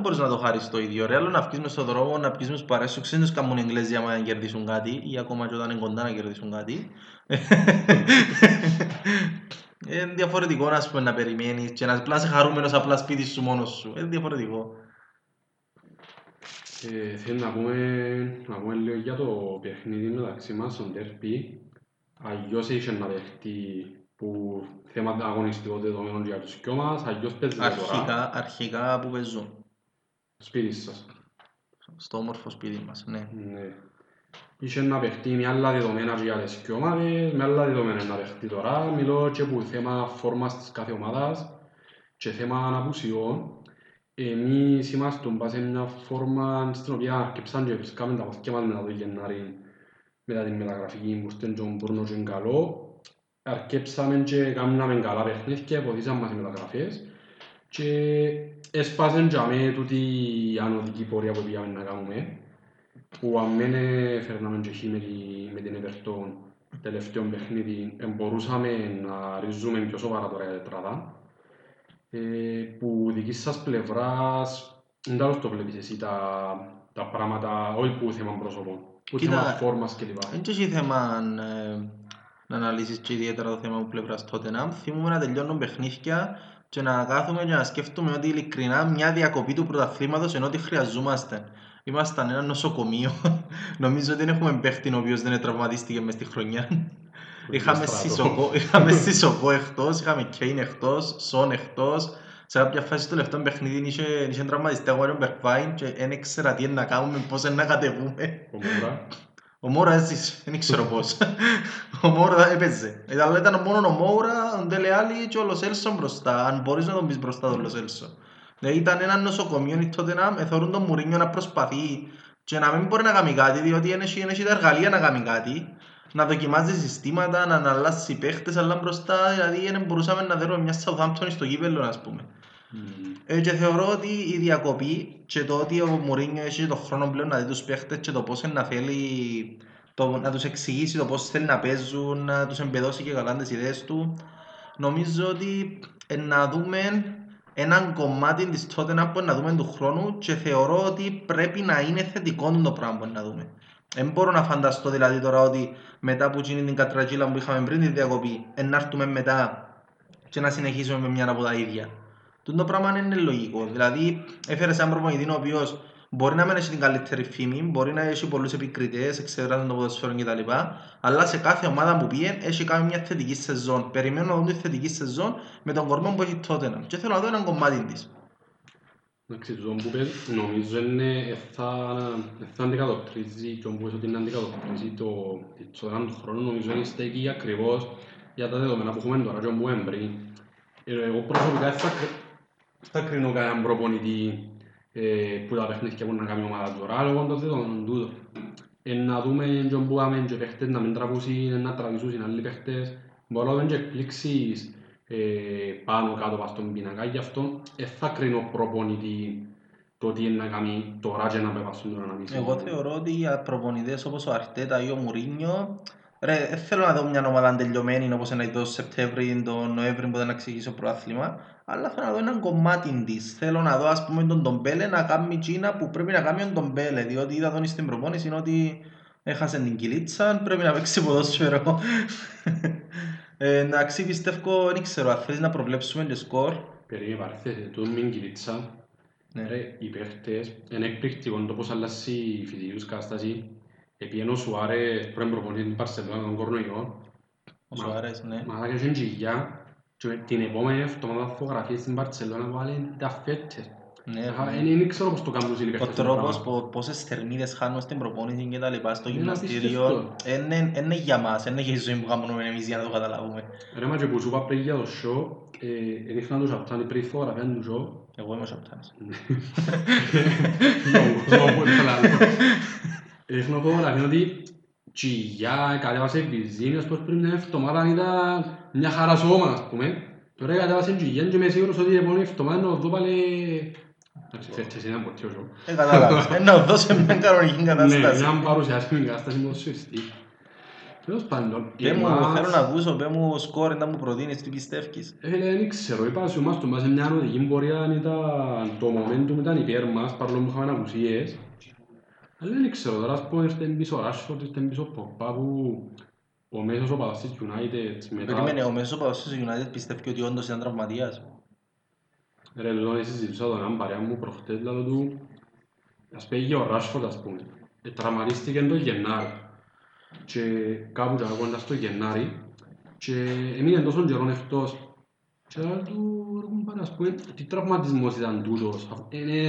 μπορείς να το χαρίσεις το ίδιο. Ρε άλλο να βγεις μες στον δρόμο, να βγεις μες στους παρέσεις σου, ξέρεις τους καμούν Εγγλέζοι άμα να κερδίσουν κάτι ή ακόμα και όταν είναι κοντά να κερδίσουν κάτι. Είναι διαφορετικό να, πούμε, να περιμένεις και να είσαι χαρούμενος απλά σπίτι σου μόνος σου. Είναι διαφορετικό. Θέλω να πούμε λίγο για το παιχνίδι μεταξύ μας στον Derby. Αγιώς είχε να δεχτεί που θέματα αγωνιστικών δεδομένων για τους κοιό μας, αγιώς παίζετε τώρα. Αρχικά που παίζουν. Σπίτι σας. Στο όμορφο σπίτι μας, ναι. Είχε να παιχτεί με άλλα δεδομένα για τις κοιό ομάδες, με άλλα δεδομένα να παιχτεί τώρα. Μιλώ και που θέμα φόρμας της κάθε ομάδας και θέμα αναπουσιών. Εμείς είμαστε πας σε μια φόρμα στην οποία αρκεψαν και επισκάμε τα βαθιά μας μετά το Γενάρη, μετά την μεταγραφική που στέλνει τον Μπούρνο και καλό. Αρκέψαμε και κάναμε καλά παιχνίδια, βοηθήσαμε μας οι μεταγραφές και έσπασαν για μένα τούτη η ανωδική πορεία που πήγαμε να κάνουμε που αν μένε φέρναμε και χείμερι με την Everton τελευταίο παιχνίδι μπορούσαμε να ριζούμε πιο σοβαρά τώρα για τετράδα που δικής σας πλευράς δεν τέλος το βλέπεις εσύ τα πράγματα όλοι που θέμαν πρόσωπο, που θέμαν φόρμας κλπ. Δεν και θέμαν να αναλύσεις και ιδιαίτερα το θέμα από πλευράς Tottenham. Θυμούμε να τελειώνουν παιχνίδια και να κάθουμε και να σκέφτουμε ότι ειλικρινά μια διακοπή του πρωταθλήματος ενώ ότι χρειαζόμαστε. Ήμασταν ένα νοσοκομείο. Νομίζω ότι δεν έχουμε παίχτη ο οποίος δεν τραυματίστηκε μες τη χρονιά. Είχαμε Σισοκό εκτός, είχαμε Kane εκτός, Son εκτός. Σε κάποια φάση του λεφτών παιχνίδι είχε τραυματιστεί ο Bergwijn και δεν ήξερα τι να κάνουμε, πώς να κατεβούμε. Ο Μόρα έζησε, δεν ξέρω πώς. Ο Μόρα έπαιζε. Αλλά ήταν μόνο ο Μόρα, ο Ντελεάλι και ο Λοσέλσον μπροστά. Αν μπορείς να τον πεις μπροστά τον Λοσέλσον. Ήταν ένα νοσοκομείο ή τότε να θεωρούν τον Μουρίνιο να προσπαθεί και να μην μπορεί να κάνει κάτι, διότι έχει τα εργαλεία να κάνει κάτι, να δοκιμάζει συστήματα, να αναλάσει παίχτες, αλλά μπροστά, δηλαδή δεν μπορούσαμε να δέρουμε μια Southampton στο γήπεδο, ας πούμε. Και θεωρώ ότι η διακοπή και το ότι ο Μουρίνιο έχει τον χρόνο πλέον να δει τους παίχτες και το πώς να θέλει να τους εξηγήσει το πώς θέλει να παίζουν, να τους εμπεδώσει και καλά τις ιδέες του, νομίζω ότι να δούμε έναν κομμάτι της Tottenham που να δούμε του χρόνου και θεωρώ ότι πρέπει να είναι θετικό το πράγμα να δούμε. Δεν μπορώ να φανταστώ δηλαδή τώρα ότι μετά που γίνει την κατραγίλα που είχαμε πριν τη διακοπή να έρθουμε μετά και να συνεχίσουμε με μια από τα ίδια. Το πράγμα είναι λογικό. Δηλαδή, έφερε έναν προπονητή ο οποίος μπορεί να μην έχει την καλύτερη φήμη, μπορεί να έχει πολλούς επικριτές, εξεδράζουν το ποδοσφαίρο κτλ. Αλλά σε κάθε ομάδα που πήγε έχει κάνει μια θετική σεζόν. Περιμένω να δω τη θετική σεζόν με τον κορμό που έχει Tottenham. Και θέλω να δω έναν κομμάτι της. Εντάξει, το που πες, νομίζω είναι θα αντικατοπτρίζει και όμως ότι είναι αντικατοπτρίζει το Tottenham του χρόνου. Νομίζω είναι στέκει ακριβώς για τα δεδομένα που έχουμε τώρα και όμως έμπρι. Εγώ προσωπικά θα κρίνω κανέναν προπονητή που τα παιχνίδια που να κάνει ομάδα τώρα, λόγω των δεδομένων τούτο. Να δούμε και όπου πάμε και παίχτες να μην τραβούσουν, να τραβήσουν άλλοι παίχτες. Μπορώ να δούμε και εκπλήξεις πάνω κάτω από τον πίνακα. Γι' αυτό θα κρίνω προπονητή το τι είναι να κάνει τώρα και να πεπάσουν τώρα να πείσουν. Εγώ θεωρώ ότι οι προπονητές όπως ο Αρτέτα ή ο Μουρίνιο Ρε, θέλω να δω μια ομάδα τελειωμένη όπως είναι το Σεπτέμβρη, τον Νοέμβρη που δεν εξηγήσω προάθλημα, αλλά θέλω να δω έναν κομμάτι της. Θέλω να δω, ας πούμε, τον Ντομπέλε να κάνει Κίνα που πρέπει να κάνει τον Ντομπέλε, διότι είδα τον στην προπόνηση ότι έχασε την κυλίτσα, πρέπει να παίξει ποδόσφαιρο. Εντάξει, πιστεύω, δεν ξέρω, αν θέλεις να προβλέψουμε το σκορ. Περίμενε, παρθέτε, του μην κυλίτσα. Ρε, οι παίχτες, είναι εκπληκτικό το πώς αλλάζει η φυσική κατάσταση. Επειδή ενώ ο Σουάρες πρώην προπονητής την Μπαρσελόνα τον κορονοϊό, ο Σουάρες, ναι. Μαλάκα και γυγιά, και την επόμενη εβδομάδα φωτογραφίες στην Μπαρσελόνα βάλουν τα φέτες. Δεν ξέρω πώς το κάνουν οι παίχτες. Ο τρόπος, πόσες θερμίδες χάνουν στην προπόνηση και τα λοιπά στο γυμναστήριο, είναι για μας, είναι για τη ζωή που κάνουμε εμείς για να το καταλάβουμε. Ρε μα και που σου είπα πριν για το σο, έδειχναν τους Σαπτάνη πριν φωτογραφίαν του σο. Εγώ είμαι ο Σαπτάνης. Ρίχνω φωτογραφία ότι τσιγιά, κατέβασε επιζήνες, πως πριν μια εβδομάδα ήταν μια χαρά σώμα, ας πούμε. Τώρα κατέβασε τσιγιά και είμαι σίγουρος ότι η επόμενη εβδομάδα να δω πάλι... Φέρτσε έναν ποτιό σώμα. Καταλάβεις, να δω σε μια κανονική κατάσταση. Ναι, να παρουσιάσουμε την κατάσταση με το σωστή. Τέλος πάντων. Θέλω να ακούσω, πέ μου σκόρ, να μου προτείνεις, τι πιστεύεις. Δεν ξέρω, είπα σε εμάς το μπας σε μια ανωδική πορεία, ήταν το momentum, ήταν υπέρ μας, παρόλο που είχαμε απουσίες. Αλλά δεν ξέρω, τώρα ας πω ήρθε πίσω ο Rashford, ήρθε πίσω ο Ποπά που ο μέσος οπαδός της United μετά... Περίμενε, ο μέσος οπαδός της United πιστεύει ότι όντως ήταν τραυματίας. Ρε, τώρα συζητούσα τον έναν παρέα μου προχτές, λάδω του... Ας πήγε ο Rashford, ας πούμε. Τραυματίστηκε το Γενάρη. Και κάπου και ακούγοντας το Γενάρη και έμεινε τόσο καιρό εκτός. Και τώρα του έρχομαι ας πούμε, τι τραυματισμός ήταν τούτος,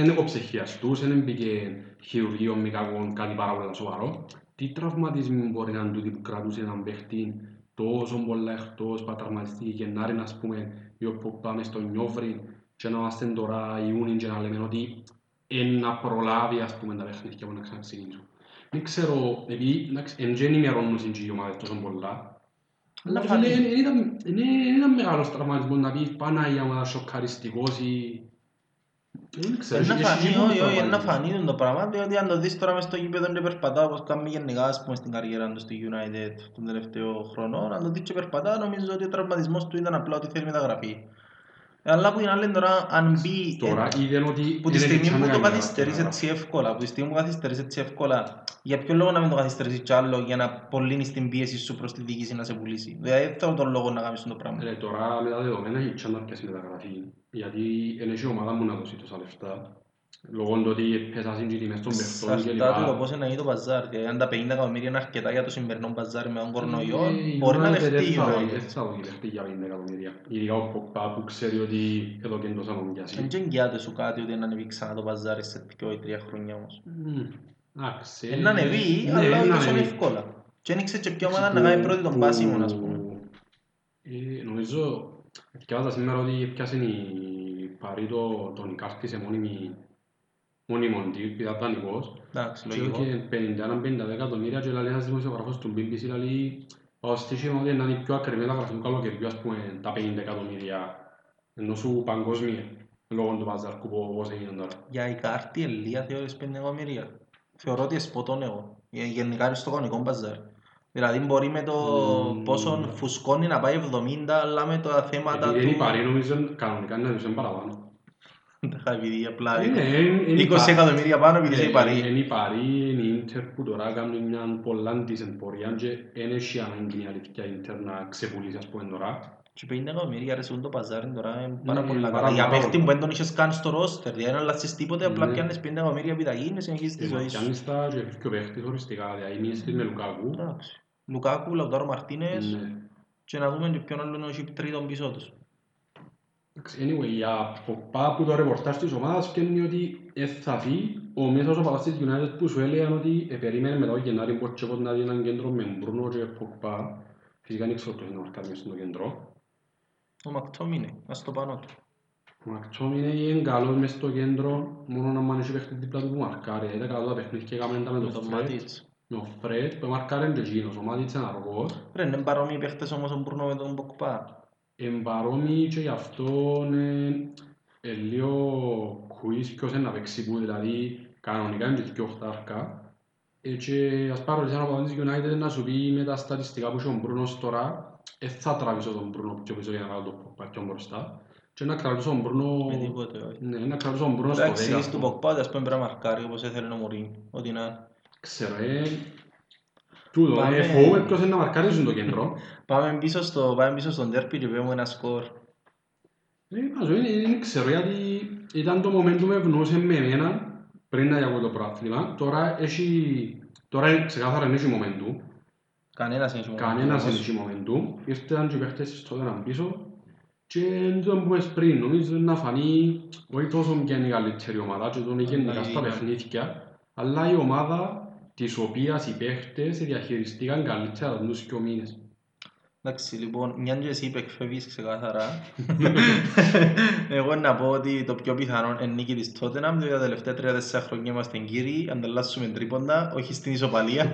δεν κοψεχιαστούς, δεν πήγε χειρουργείο με κάτι πάρα πολύ σοβαρό. Τι τραυματισμοί μπορεί να είναι τούτοι που κρατούσε έναν παίχτη τόσο πολλά εκτός, πατραυματιστήκε Γενάρη ας πούμε, ή όπου πάμε στο Νιόβρι και να είμαστε τώρα Ιούνιν και να λέμε ότι να προλάβει ας πούμε τα παιχνίδια που να ξαναξεκινήσουν. Δεν ξέρω, επειδή δεν ενημερώνουν οι ομάδες τόσο πολλά. Είναι ένα μεγάλος τραυματισμός να πεις πάνω για να σοκαριστικός ή... Δεν ξέρω, εσύ και να φανεί το πράγμα, διότι αν το δεις τώρα μες στο γήπεδο και περπατά όπως κάνουμε γενικά ας πούμε στην καριέρα του στη United τον τελευταίο χρόνο, αν το δεις και περπατά νομίζω ότι ο τραυματισμός του ήταν απλά ότι θέλει μεταγραφή. Αλλά που είναι άλλη τώρα, αν μπει... Τώρα είδαν ότι... Που τη στιγμή που το καθυστερείς έτσι εύκολα, για ποιο λόγο να μην το καθυστερείς κι άλλο για να πολύνεις την πίεση σου προς τη διοίκηση να σε πουλήσει. Δηλαδή δεν θέλω τον λόγο να κάνεις το πράγμα. Ρε, τώρα με τα δεδομένα η Τσάντα πιάσει μεταγραφή. Γιατί είναι η ομάδα μου να δώσει τόσα λεφτά. Λόγω του ότι πέσασαν και τιμές των παιχτών κλπ. Αυτά το πώς είναι το μπαζάρ. Δηλαδή αν τα 50 εκατομμύρια είναι αρκετά για το σημερινό μπαζάρ με τον κορονοϊό, μπορεί να δεχτεί. Δεν θα το δεχτεί για 50 εκατομμύρια. Ειδικά ο Ποπά που ξέρει ότι εδώ και εντός αγωνιάζει. Δεν εγγυάται σου κάτι ότι να ανεβεί ξανά το μπαζάρ σε 2-3 χρόνια όμως. Εν ανεβεί, αλλά όχι τόσο εύκολα. Και ένιξε και ποια ομάδα να κάνει πρώτη τον πάσιμον, ας πούμε. Νομίζω, ευκαιάζα σήμερα ότι πιάσε η Παρί τον Ικάρτη σε μόνιμον τύπη, πήρα δανεικός. Και όχι 50-50 εκατομμύρια και λέει ένας δημοσιογραφός του BBC, λέει ο στήσιμο ότι να είναι πιο ακριβή τα γραφή του καλοκαιριού, ας πούμε, τα 50 εκατομμύρια ενώ σου παγκόσμια, λόγω του παζαρκού πώς έγινε τώρα. Για Ικάρτη, Ελία, θεωρείς 5 εκατομμύρια. Θεωρώ ότι εσποτώνω εγώ, γενικά είναι στο κανονικό μπαζάρ. Δηλαδή μπορεί με το πόσο φουσκώνει να πάει 70, αλλά με τα θέματα του... Επειδή είναι παρή νομίζω κανονικά είναι νομίζω παραπάνω. Επειδή απλά 20 εκατομμύρια πάνω επειδή είναι παρή. Είναι η παρή, είναι η Ίντερ που τώρα κάνουν μια πολλά της εμπορία και είναι η ανάγκη μια αλήθεια Ίντερ να ξεπουλήσει ας πούμε τώρα. Και 50 εκατομμύρια αρέσουν το παζάρι τώρα είναι πάρα πολλά καλά. Για παίχτη που δεν τον είχες κάνει στο ρόστερ, δηλαδή να αλλάξεις τίποτε, απλά πιάνες 50 εκατομμύρια επιταγή και συνεχίζεις τη ζωή σου. Πιάνεις τα και ο παίχτης οριστικά, δηλαδή μείνεις με Λουκάκου. Λουκάκου, Λαουτάρο Μαρτίνες και να δούμε και ποιον άλλο είναι ο τρίτον πίσω τους. Anyway, για Ποπά που το ρεπορτάζ της ομάδας πιάνει ότι θα φύγει ο μέσος οπαδός της United που σου έλεγαν ότι περίμενε μετά τον Γενάρη Μπορτσέκος να δει έναν κέντρο με Μπρούνο και Ποπά. Φυσικά δεν ξέρω ποιος είναι ο Αρκάδιος στο κέντρο. Ο Μακτόμινε, ας το πάνω του. Ο Μακτόμινε είναι καλός μες στο κέντρο, μόνο να μάνει και παίχνει δίπλα του που μαρκάρει. Ήταν καλά τα παιχνίδια και έκαμε τα με το Φρέτς. Με ο Φρέτς, που μαρκάρει και εκείνος, ο Μάτιτς είναι αργός. Ρε, είναι παρόμοιοι παίχτες όμως τον Μπρούνο με τον Ποκπά. Είναι παρόμοιοι και γι' αυτό είναι λίγο κουίς ποιος είναι να παίξει που, δηλαδή κανονικά είναι και 8 άρκα. Και ας πάρω εσένα ο Παπαντής United να σου πει με τα στατιστικά που είχε ο Μπρούνος τώρα, θα τραβήσω τον Μπρούνο πιο πίσω για να κάνω το Ποκπά πιο μπροστά και να κρατήσω τον Μπρούνο... Με τίποτε, όχι. Ναι, να κρατήσω τον Μπρούνο στο 10. Θα εξηγείς του Ποκπά, ας πούμε, πρέπει να μαρκάρει όπως έθελε ο Μουρίνιο, ό,τι να... Ξέρω, τούτο, φοβούμαι ποιος είναι να μαρκαρίσουν το κέντρο. Πάμε πίσω στον Derby και παίρνουμε ένα σκορ. Δεν ξέρω, γιατί ήταν το momentum που ευνοούσε με εμένα πριν να διακόψω το πρωτάθλημα. Τώρα ξεκάθαρα δεν έχει momentum. Κανένας δεν έχει momentum. Ήρθαν και οι παίχτες στο έναν πίσω. Και δεν το πούμε πριν, νομίζω να φανεί όχι τόσο και είναι η καλύτερη ομάδα και τον είχε στα παιχνίδια, αλλά η ομάδα της οποίας οι παίχτες διαχειριστήκαν καλύτερα από τους 2 μήνες. Εντάξει, λοιπόν, μιαν και εσύ υπεκφεύγεις ξεκάθαρα, εγώ να πω ότι το πιο πιθανό είναι νίκη της Tottenham, διότι τα τελευταία 3-4 χρόνια είμαστε κύριοι, ανταλλάσσουμε τρίποντα, όχι στην ισοπαλία,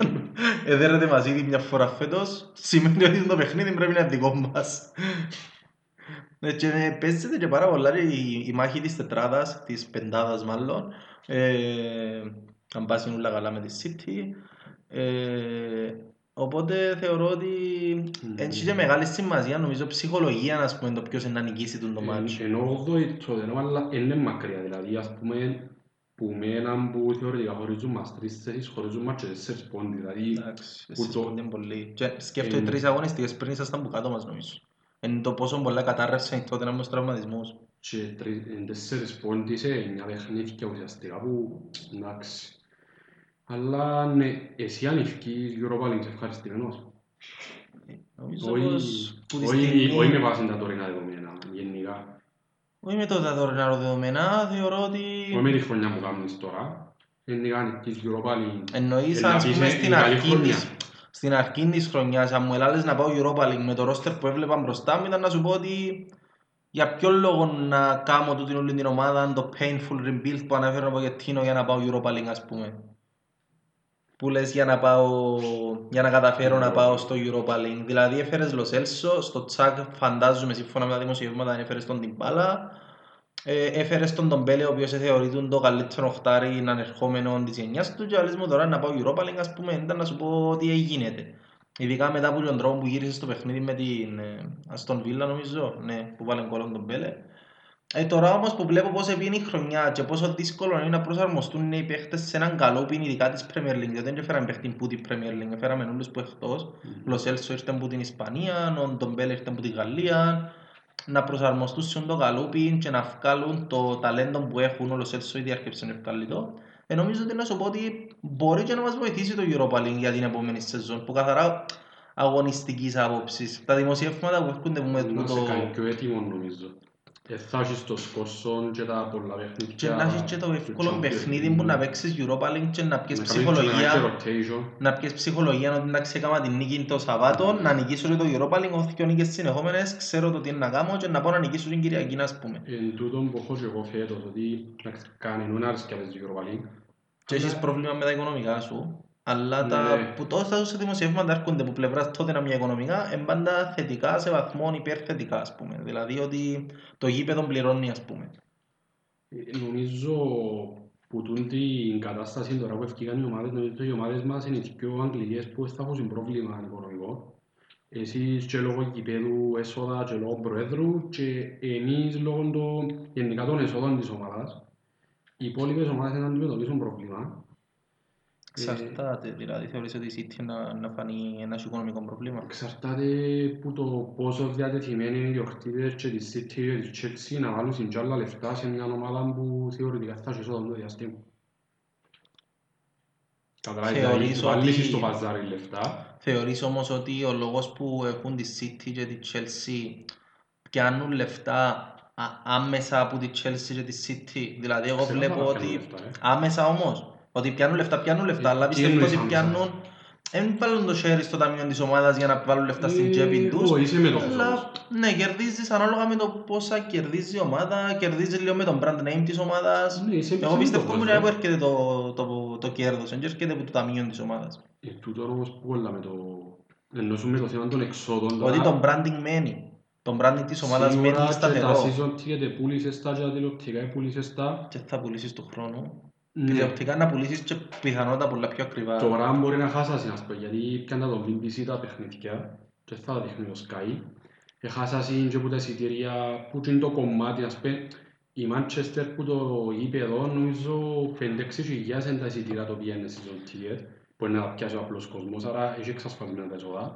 εδέρεται μαζί τη μια φορά φέτος, σημαίνει ότι το παιχνίδι πρέπει να είναι δικό μας. Και παίζεται και πάρα πολλά η μάχη της τετράδας, της πεντάδας μάλλον, αν πάσουν όλα καλά με τη City. Οπότε θεωρώ ότι έτσι και μεγάλη σημασία, νομίζω ψυχολογία να πούμε το ποιος να νικήσει τον μάτσο. Ενώ το αλλά είναι μακριά, δηλαδή ας πούμε που με έναν που θεωρητικά χωρίζουν μας 3-4, χωρίζουν μας και 4 πόντι, δηλαδή... Εντάξει, 4 πόντι είναι πολύ. Σκέφτομαι 3 αγωνιστικές πριν ήσασταν που κάτω μας νομίζω. Είναι το πόσο πολλά κατάρρευσε τότε να είμαστε τραυματισμούς. Και 4 πόντι σε 9 παιχνίδια ουσιαστικά που εντάξει. Αλλά ναι, εσύ αν ευκείς Europa League, ευχαριστημένος. Όχι με βάση τα τωρινά δεδομένα, γενικά. Όχι με τα τωρινά δεδομένα, θεωρώ ότι... Όχι με τη χρονιά που κάνεις τώρα, γενικά αν ευκείς Europa League... Εννοείς, ας πούμε, στην αρχή της χρονιάς, αν μου έλεγες να πάω Europa League με το ρόστερ που έβλεπα μπροστά μου, ήταν να σου πω ότι... Για ποιο λόγο να κάνω τούτην όλη την ομάδα, το painful rebuild που αναφέρω από Γετίνο για να πάω Europa League, ας πούμε. Που λες για να καταφέρω να πάω στο Europa League. Δηλαδή έφερες Λο Σέλσο, στο Τσάκ φαντάζομαι σύμφωνα με τα δημοσιεύματα δεν έφερες τον Τιμπάλα. Έφερες τον Ντομπέλε ο οποίος θεωρείται το καλύτερο οχτάρι ανερχόμενο της γενιάς του και λες μου τώρα να πάω Europa League ας πούμε, ήταν να σου πω ότι γίνεται. Ειδικά μετά από τον τρόπο που γύρισε στο παιχνίδι με την Aston Villa νομίζω, ναι, που βάλε κόλλον τον Μπέλε. Τώρα όμως που βλέπω πώς επίνει η χρονιά και πόσο δύσκολο είναι να προσαρμοστούν οι παίχτες σε έναν καλό που είναι ειδικά της Premier League. Δεν έφεραμε παίχτη που την Premier League, έφεραμε όλους που εκτός. Λο Σέλσο ήρθε από την Ισπανία, ο Ντομπέλ ήρθε από την Γαλλία. Να προσαρμοστούν σε το καλό και να βγάλουν το ταλέντο που έχουν. Ο Λο Σέλσο ήδη άρχισε να βγάλει το. Νομίζω ότι να σου πω ότι μπορεί και να μας βοηθήσει το Europa League για την επόμενη σεζόν που καθαρά αγωνιστικής άποψης. Τα δημοσιεύματα που έρχονται με το... Να σε κάνει πιο έτοιμο νομίζω. Θα έχεις το σκορσόν και τα πολλά παιχνίδια. Και να έχεις και το εύκολο παιχνίδι που να παίξεις Europa League και να πιες ψυχολογία. Να πιες ψυχολογία ότι εντάξει έκανα την νίκη το Σαββάτο, να νικήσω το Europa League, όχι και ο νίκες συνεχόμενες, ξέρω το τι είναι να κάνω και να πάω να νικήσω την Κυριακή ας πούμε. Εν τούτον που έχω και εγώ φέτος ότι κανέναν άρεσε να παίζει Europa League. Και έχεις πρόβλημα με τα οικονομικά σου. Αλλά τα που τόσα σε δημοσιεύματα έρχονται από πλευράς τότε να μια οικονομικά είναι πάντα θετικά σε βαθμόν υπερθετικά ας πούμε. Δηλαδή ότι το γήπεδο πληρώνει ας πούμε. Νομίζω που την κατάσταση τώρα που ευκήκαν οι ομάδες, νομίζω ότι οι ομάδες μας είναι οι πιο αγγλικές που θα έχουν πρόβλημα οικονομικό. Εσείς και λόγω γηπέδου έσοδα και λόγω προέδρου και εμείς λόγω γενικά των εσόδων της ομάδας. Οι υπόλοιπες ομάδες να αντιμετωπίσουν πρόβλημα. Εξαρτάται, δηλαδή θεωρείς ότι η City να φανεί ένα οικονομικό πρόβλημα. Εξαρτάται που το πόσο διατεθειμένοι είναι οι διοκτήτες και τη City και τη Chelsea να βάλουν στην τζάλα λεφτά σε μια ομάδα που θεωρητικά θα σωζόταν το διαστήμα. Καταλάβεις, βάλεις στο παζάρι λεφτά. Θεωρείς όμως ότι ο λόγος που έχουν τη City και τη Chelsea πιάνουν λεφτά άμεσα από τη Chelsea και τη City. Δηλαδή εγώ βλέπω ότι άμεσα όμως. Ότι πιάνουν λεφτά, αλλά πιστεύω ότι πιάνουν... Εν βάλουν το χέρι στο ταμείο της ομάδας για να βάλουν λεφτά στην τσέπη τους. Αλλά ναι, κερδίζεις ανάλογα με το πόσα κερδίζει η ομάδα, κερδίζεις λίγο με τον brand name της ομάδας. Εγώ πιστεύω ότι έρχεται το κέρδος, δεν έρχεται από το ταμείο της ομάδας. Τούτο όμως πολλά με το... Εννοούσουν με το θέμα των εξόδων. Ότι το branding μένει. Το branding της ομάδας μένει σταθερό. Σίγουρα και τα season ticket πούλησες τα και τα τηλεοπτικά πούλησες τα. Και θα πουλήσεις τον χρόνο. Τηλεοπτικά να πουλήσεις και πιθανότατα πολλά πιο ακριβά. Τώρα μπορεί να χάσεις, γιατί πιάνε το BBC τα παιχνιδιά και θα τα δείχνει το Sky. Χάσασαν και από τα εισιτήρια που είναι το κομμάτι, ας πούμε, η Manchester που το είπε εδώ, νομίζω 5-6 χιλιάδες είναι τα εισιτήρια το πιάνε στις ticket, που είναι να πιάσει ο απλός κόσμος, άρα έχει εξασφαλισμένα τα έσοδα.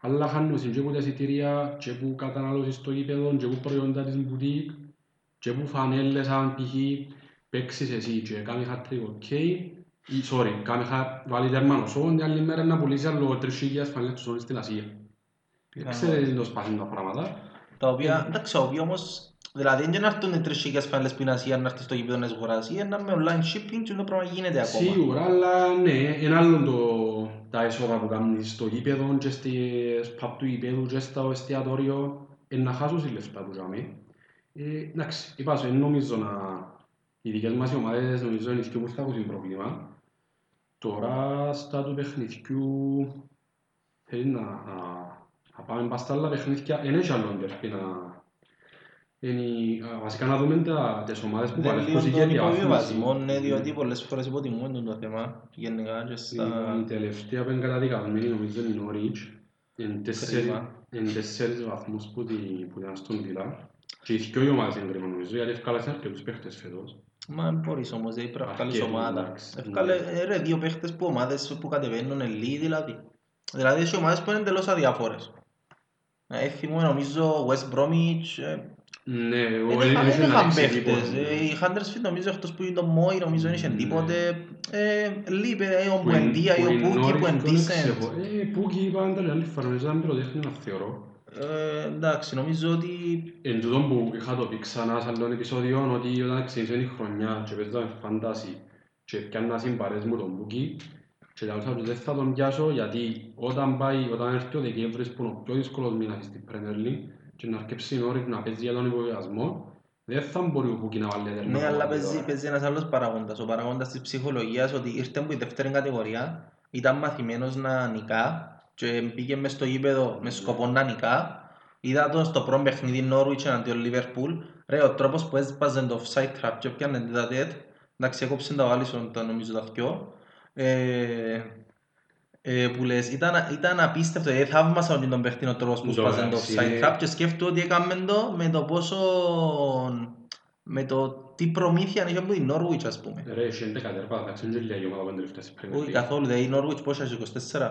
Αλλά χάνουν και από τα εισιτήρια και που κατανάλωση στο γήπεδο και που προϊόντα της μπουτίκ και που φανέλες, αν π.χ. παίξεις εσύ και κάνεις χατρίκο, βάλει τέρμα νοσόν, την άλλη μέρα να πουλήσεις άλλο 3 χιλιάδες φανέλες τους όλες στην Ασία. Ξέρετε λίγο σπαθούν τα πράγματα. Τα οποία, εντάξει, όμως, δηλαδή δεν έρθουν οι 3 χιλιάδες φανέλες στην Ασία να έρθουν στο γήπεδο να αγοράσει, είναι με online shipping και το πράγμα γίνεται ακόμα. Σίγουρα, αλλά ναι, είναι άλλο τα έσοδα που κάνεις στο γήπεδο και στις pub του γήπεδου και στο εστιατόριο, να χάσουν οι λεφτά που κάνουν. Εντάξει, είπα σου, νομίζω να... Οι δικές μας οι ομάδες νομίζω είναι που θα έχουν πρόβλημα. Τώρα, στα του παιχνιδιού, θέλει να πάμε πάνω στα άλλα παιχνίδια. Είναι και άλλο βασικά να δούμε τις ομάδες που παρέχουν για διάσημο. Ναι, διότι πολλές φορές υποτιμούν το θέμα γενικά και στα... Η τελευταία πεντακαταδικασμένη νομίζω είναι η Norwich. Είναι 4 βαθμούς που ήταν στον Villa. Και οι δυο ομάδες είναι κρύμα νομίζω, γιατί ευκάλεσαν αρκετούς παίχτες φέτος. Μα μπορείς όμως, δεν πρέπει να ευκάλεις ομάδα. Ρε δύο παίχτες που ομάδες που κατεβαίνουν ελί, δηλαδή. Δηλαδή έχει ομάδες που είναι εντελώς αδιάφορες. Έφυγουμε νομίζω West Bromwich. Ναι, ο Ελλήνης δεν είχαν παίχτες. Οι Huddersfield νομίζω αυτός που είναι το Μόι, νομίζω δεν είχε τίποτε. Λείπε, ο Μπουεντία ή ο Πούκι, που είναι decent. Πούκι εντάξει, νομίζω ότι... Εν τούτον που είχα το πει ξανά σαν τον επεισόδιο, ότι όταν ξεκίνησε η χρονιά και παίζαμε φαντάση και πιάννα συμπαρές μου τον Μπούκι και λάβησα ότι δεν θα τον πιάσω, γιατί όταν έρθει ο Δεκέμβρης που είναι ο πιο δύσκολος μήνας στην Premier League και να αρκεψεί η ώρα να παίζει για τον υποβιβασμό, δεν θα μπορεί ο Μπούκι να βάλει τερμα. Ναι, αλλά παίζει ένας άλλος παραγόντας, ο παραγόντας της ψυχολογίας, ότι ήρθε από η δεύτερη κατηγορία, ήταν μαθημένος να νικά. Και πήγε μες στο γήπεδο με σκοπό να νικά. Είδα τον στο πρώτο παιχνίδι Norwich εναντίον Liverpool. Ρε, ο τρόπος που έσπαζε το offside trap και πιάνε τα τέτ. Να ξεκόψε τα βάλισον, νομίζω τα δυο. Που λες, ήταν απίστευτο. Θαύμασα ότι τον παιχνίδι ο τρόπος που έσπαζε το offside trap. Και σκέφτομαι ότι έκαμε το με το πόσο... με το τι προμήθεια είχε από την Norwich, ας πούμε. Ρε, είχε έντε κατερπά, θα ξέρω λίγα γεμάτα πέντε λεφτά στην Premier League. Όχι, καθόλου, δε, η Norwich πόσα είχε 24.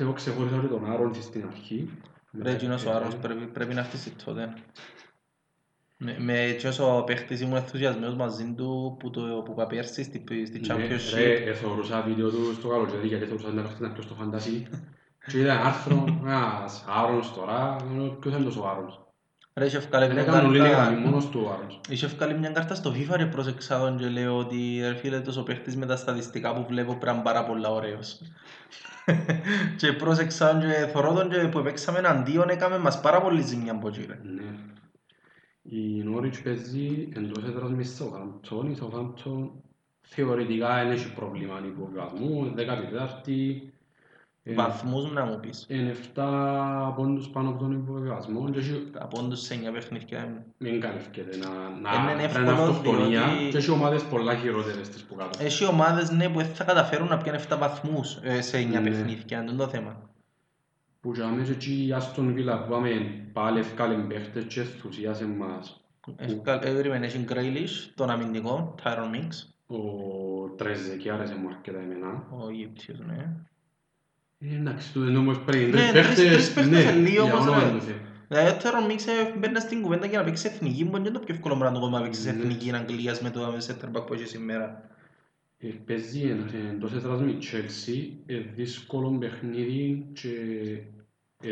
Εγώ ξεχωρίζω ότι τον Άρον της στην αρχή. Ρε, εκείνος ο Άρονς πρέπει να χτίσει τότε. Με ο παίχτης ήμουν ενθουσιασμένος μαζί του που παπέρσι στη Championship. Ρε, εθωρούσα βίντεο του στο καλοκαιρί, γιατί εθωρούσα να παίχτει να πιω στο φαντασί. Και είδα ένα άρθρο, ένας Άρονς τώρα, ποιος είναι τόσο Άρονς. Ρε, είχε βγάλει μια κάρτα στο FIFA και προσεξάδον και λέω ότι ρε φίλε, τόσο παίχτης με τα στατιστικά που βλέπω πρέπει να είναι πάρα πολλά ωραίος. Και πρόσεξαν και θωρώ τον και που επέξαμε εναντίον έκαμε μας πάρα πολύ ζημιά από εκεί. Ναι. Η Norwich παίζει εντός έδρας με Southampton. Η Southampton θεωρητικά δεν έχει πρόβλημα υποβιβασμού, 14η. Βαθμούς να μου πεις. Είναι 7 πόντους πάνω από τον υποβιβασμό. Τα πόντους σε 9 παιχνίδια. Μην καλυφκέται να φέρουν αυτοκτονία. Και έχει ομάδες πολλά χειρότερες στις που κάτω. Έχει ομάδες ναι, που θα καταφέρουν να πιάνε 7 βαθμούς σε 9 παιχνίδια. Είναι το θέμα. Που και αμέσως εκεί η Aston Villa που πάμε πάλι ευκάλεν παίχτες και ενθουσιάσε μας. Έβριμε έχει Γκρέιλις, τον αμυντικό, Tyron Mings. Ο Τρεζεκιά άρεσε μου αρκετά εμένα. Ο Αιγύπτιος ναι. Εντάξει, τούτο εννοούμε πριν, τρεις παίχτες, για όνομα του Θεού. Δηλαδή, ο Τέρον Μίξε μπαίνει στην κουβέντα για να παίξει εθνική, μπορεί να είναι το πιο εύκολο πράγμα να παίξεις εθνική Αγγλίας με το center back που έχει σήμερα. Παίζει εντός έδρας με Chelsea, δύσκολο παιχνίδι και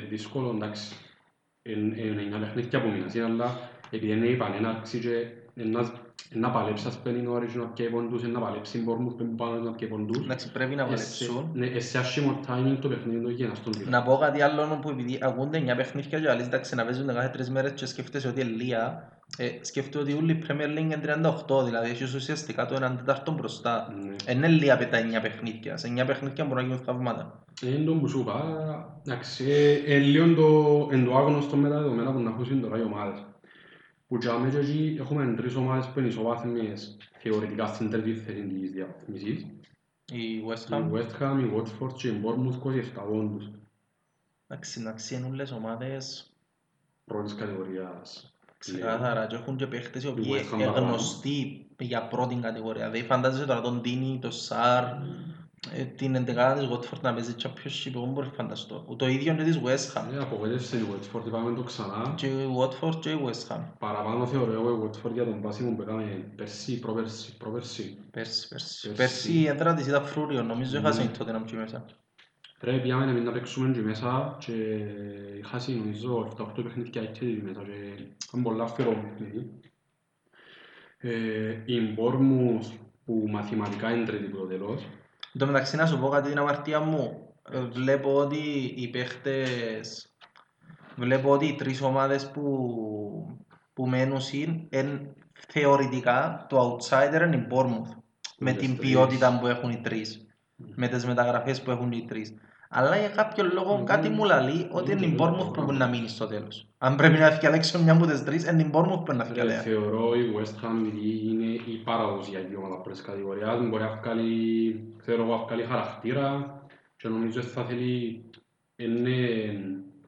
δύσκολο, εντάξει, είναι ένα παιχνίδι και από μήνας, αλλά επειδή είναι η πανέναρξη και να παλέψει, ας πένει Norwich να πιέει ποντούς, να παλέψει Bournemouth πάνω να πιέει ποντούς. Εντάξει, πρέπει να παλέψουν. Σε άσχημο timing το παιχνίδι το γίνει στον Βίλα. Να πω κάτι άλλο που επειδή ακούνται 9 παιχνίδια και αλήθεια ξαναπαίζονται κάθε 3 μέρες και σκέφτεσαι ότι ελία, σκέφτομαι ότι όλη η Premier League είναι 38, δηλαδή έχεις ουσιαστικά το 1 τέταρτο μπροστά. Είναι ελία από τα 9 παιχνίδια, σε 9 παιχνίδια μπορούν να γίνουν θαυμάτα. Είναι το που σου είπα, εντάξει, ελίον το άγνωστο μεταδεδομένα που να ακούσουν τώρα οι ομάδες. Που τζάμε και εκεί έχουμε τρεις ομάδες που είναι ισοβάθμιες θεωρητικά στην τρίτη θέση της διαβάθμισης. Η West Ham, η Watford και η Bournemouth 27 πόντους. Εντάξει, είναι όλες ομάδες πρώτης κατηγορίας. Ξεκάθαρα, και έχουν και παίχτες οι οποίοι είναι γνωστοί για πρώτη κατηγορία. Δηλαδή φαντάζεσαι τώρα τον Τίνι, τον Σαρ, την εντεκάδα της Watford να παίζει championship, εγώ μπορείς να φανταστώ. Το ίδιο είναι της West Ham. Απογοήτευσε η Watford, είπαμε το ξανά. Και η Watford και η West Ham. Παραπάνω θεωρώ εγώ η Watford για τον πάση μου που έκαμε πέρσι, προπέρσι. Πέρσι η έντρα της ήταν φρούριο, νομίζω έχασε η Tottenham και μέσα. Πρέπει πήγαμε εμείς να παίξουμε και μέσα και έχασε νομίζω 7-8 παιχνίδια και μέσα και ήταν πολλά φερό. Η Bournemouth που μαθηματικά είναι τρίτη από το τέλος. Εν τω μεταξύ να σου πω κάτι την αμαρτία μου, βλέπω ότι οι παίχτες, βλέπω ότι οι τρεις ομάδες που μένουν είναι θεωρητικά το outsider είναι η Bournemouth με την ποιότητα που έχουν οι τρεις, με τις μεταγραφές που έχουν οι τρεις. Αλλά για κάποιο λόγο κάτι μου λαλεί ότι είναι η Bournemouth που μπορεί να μείνει στο τέλος. Αν πρέπει να φυκαλέξω μια από τις τρεις, είναι η Bournemouth που να φυκαλέξω. Θεωρώ η West Ham είναι η παραδοσιακή ομάδα πρώτης κατηγορίας. Μπορεί να βγάλει χαρακτήρα και νομίζω ότι θα θέλει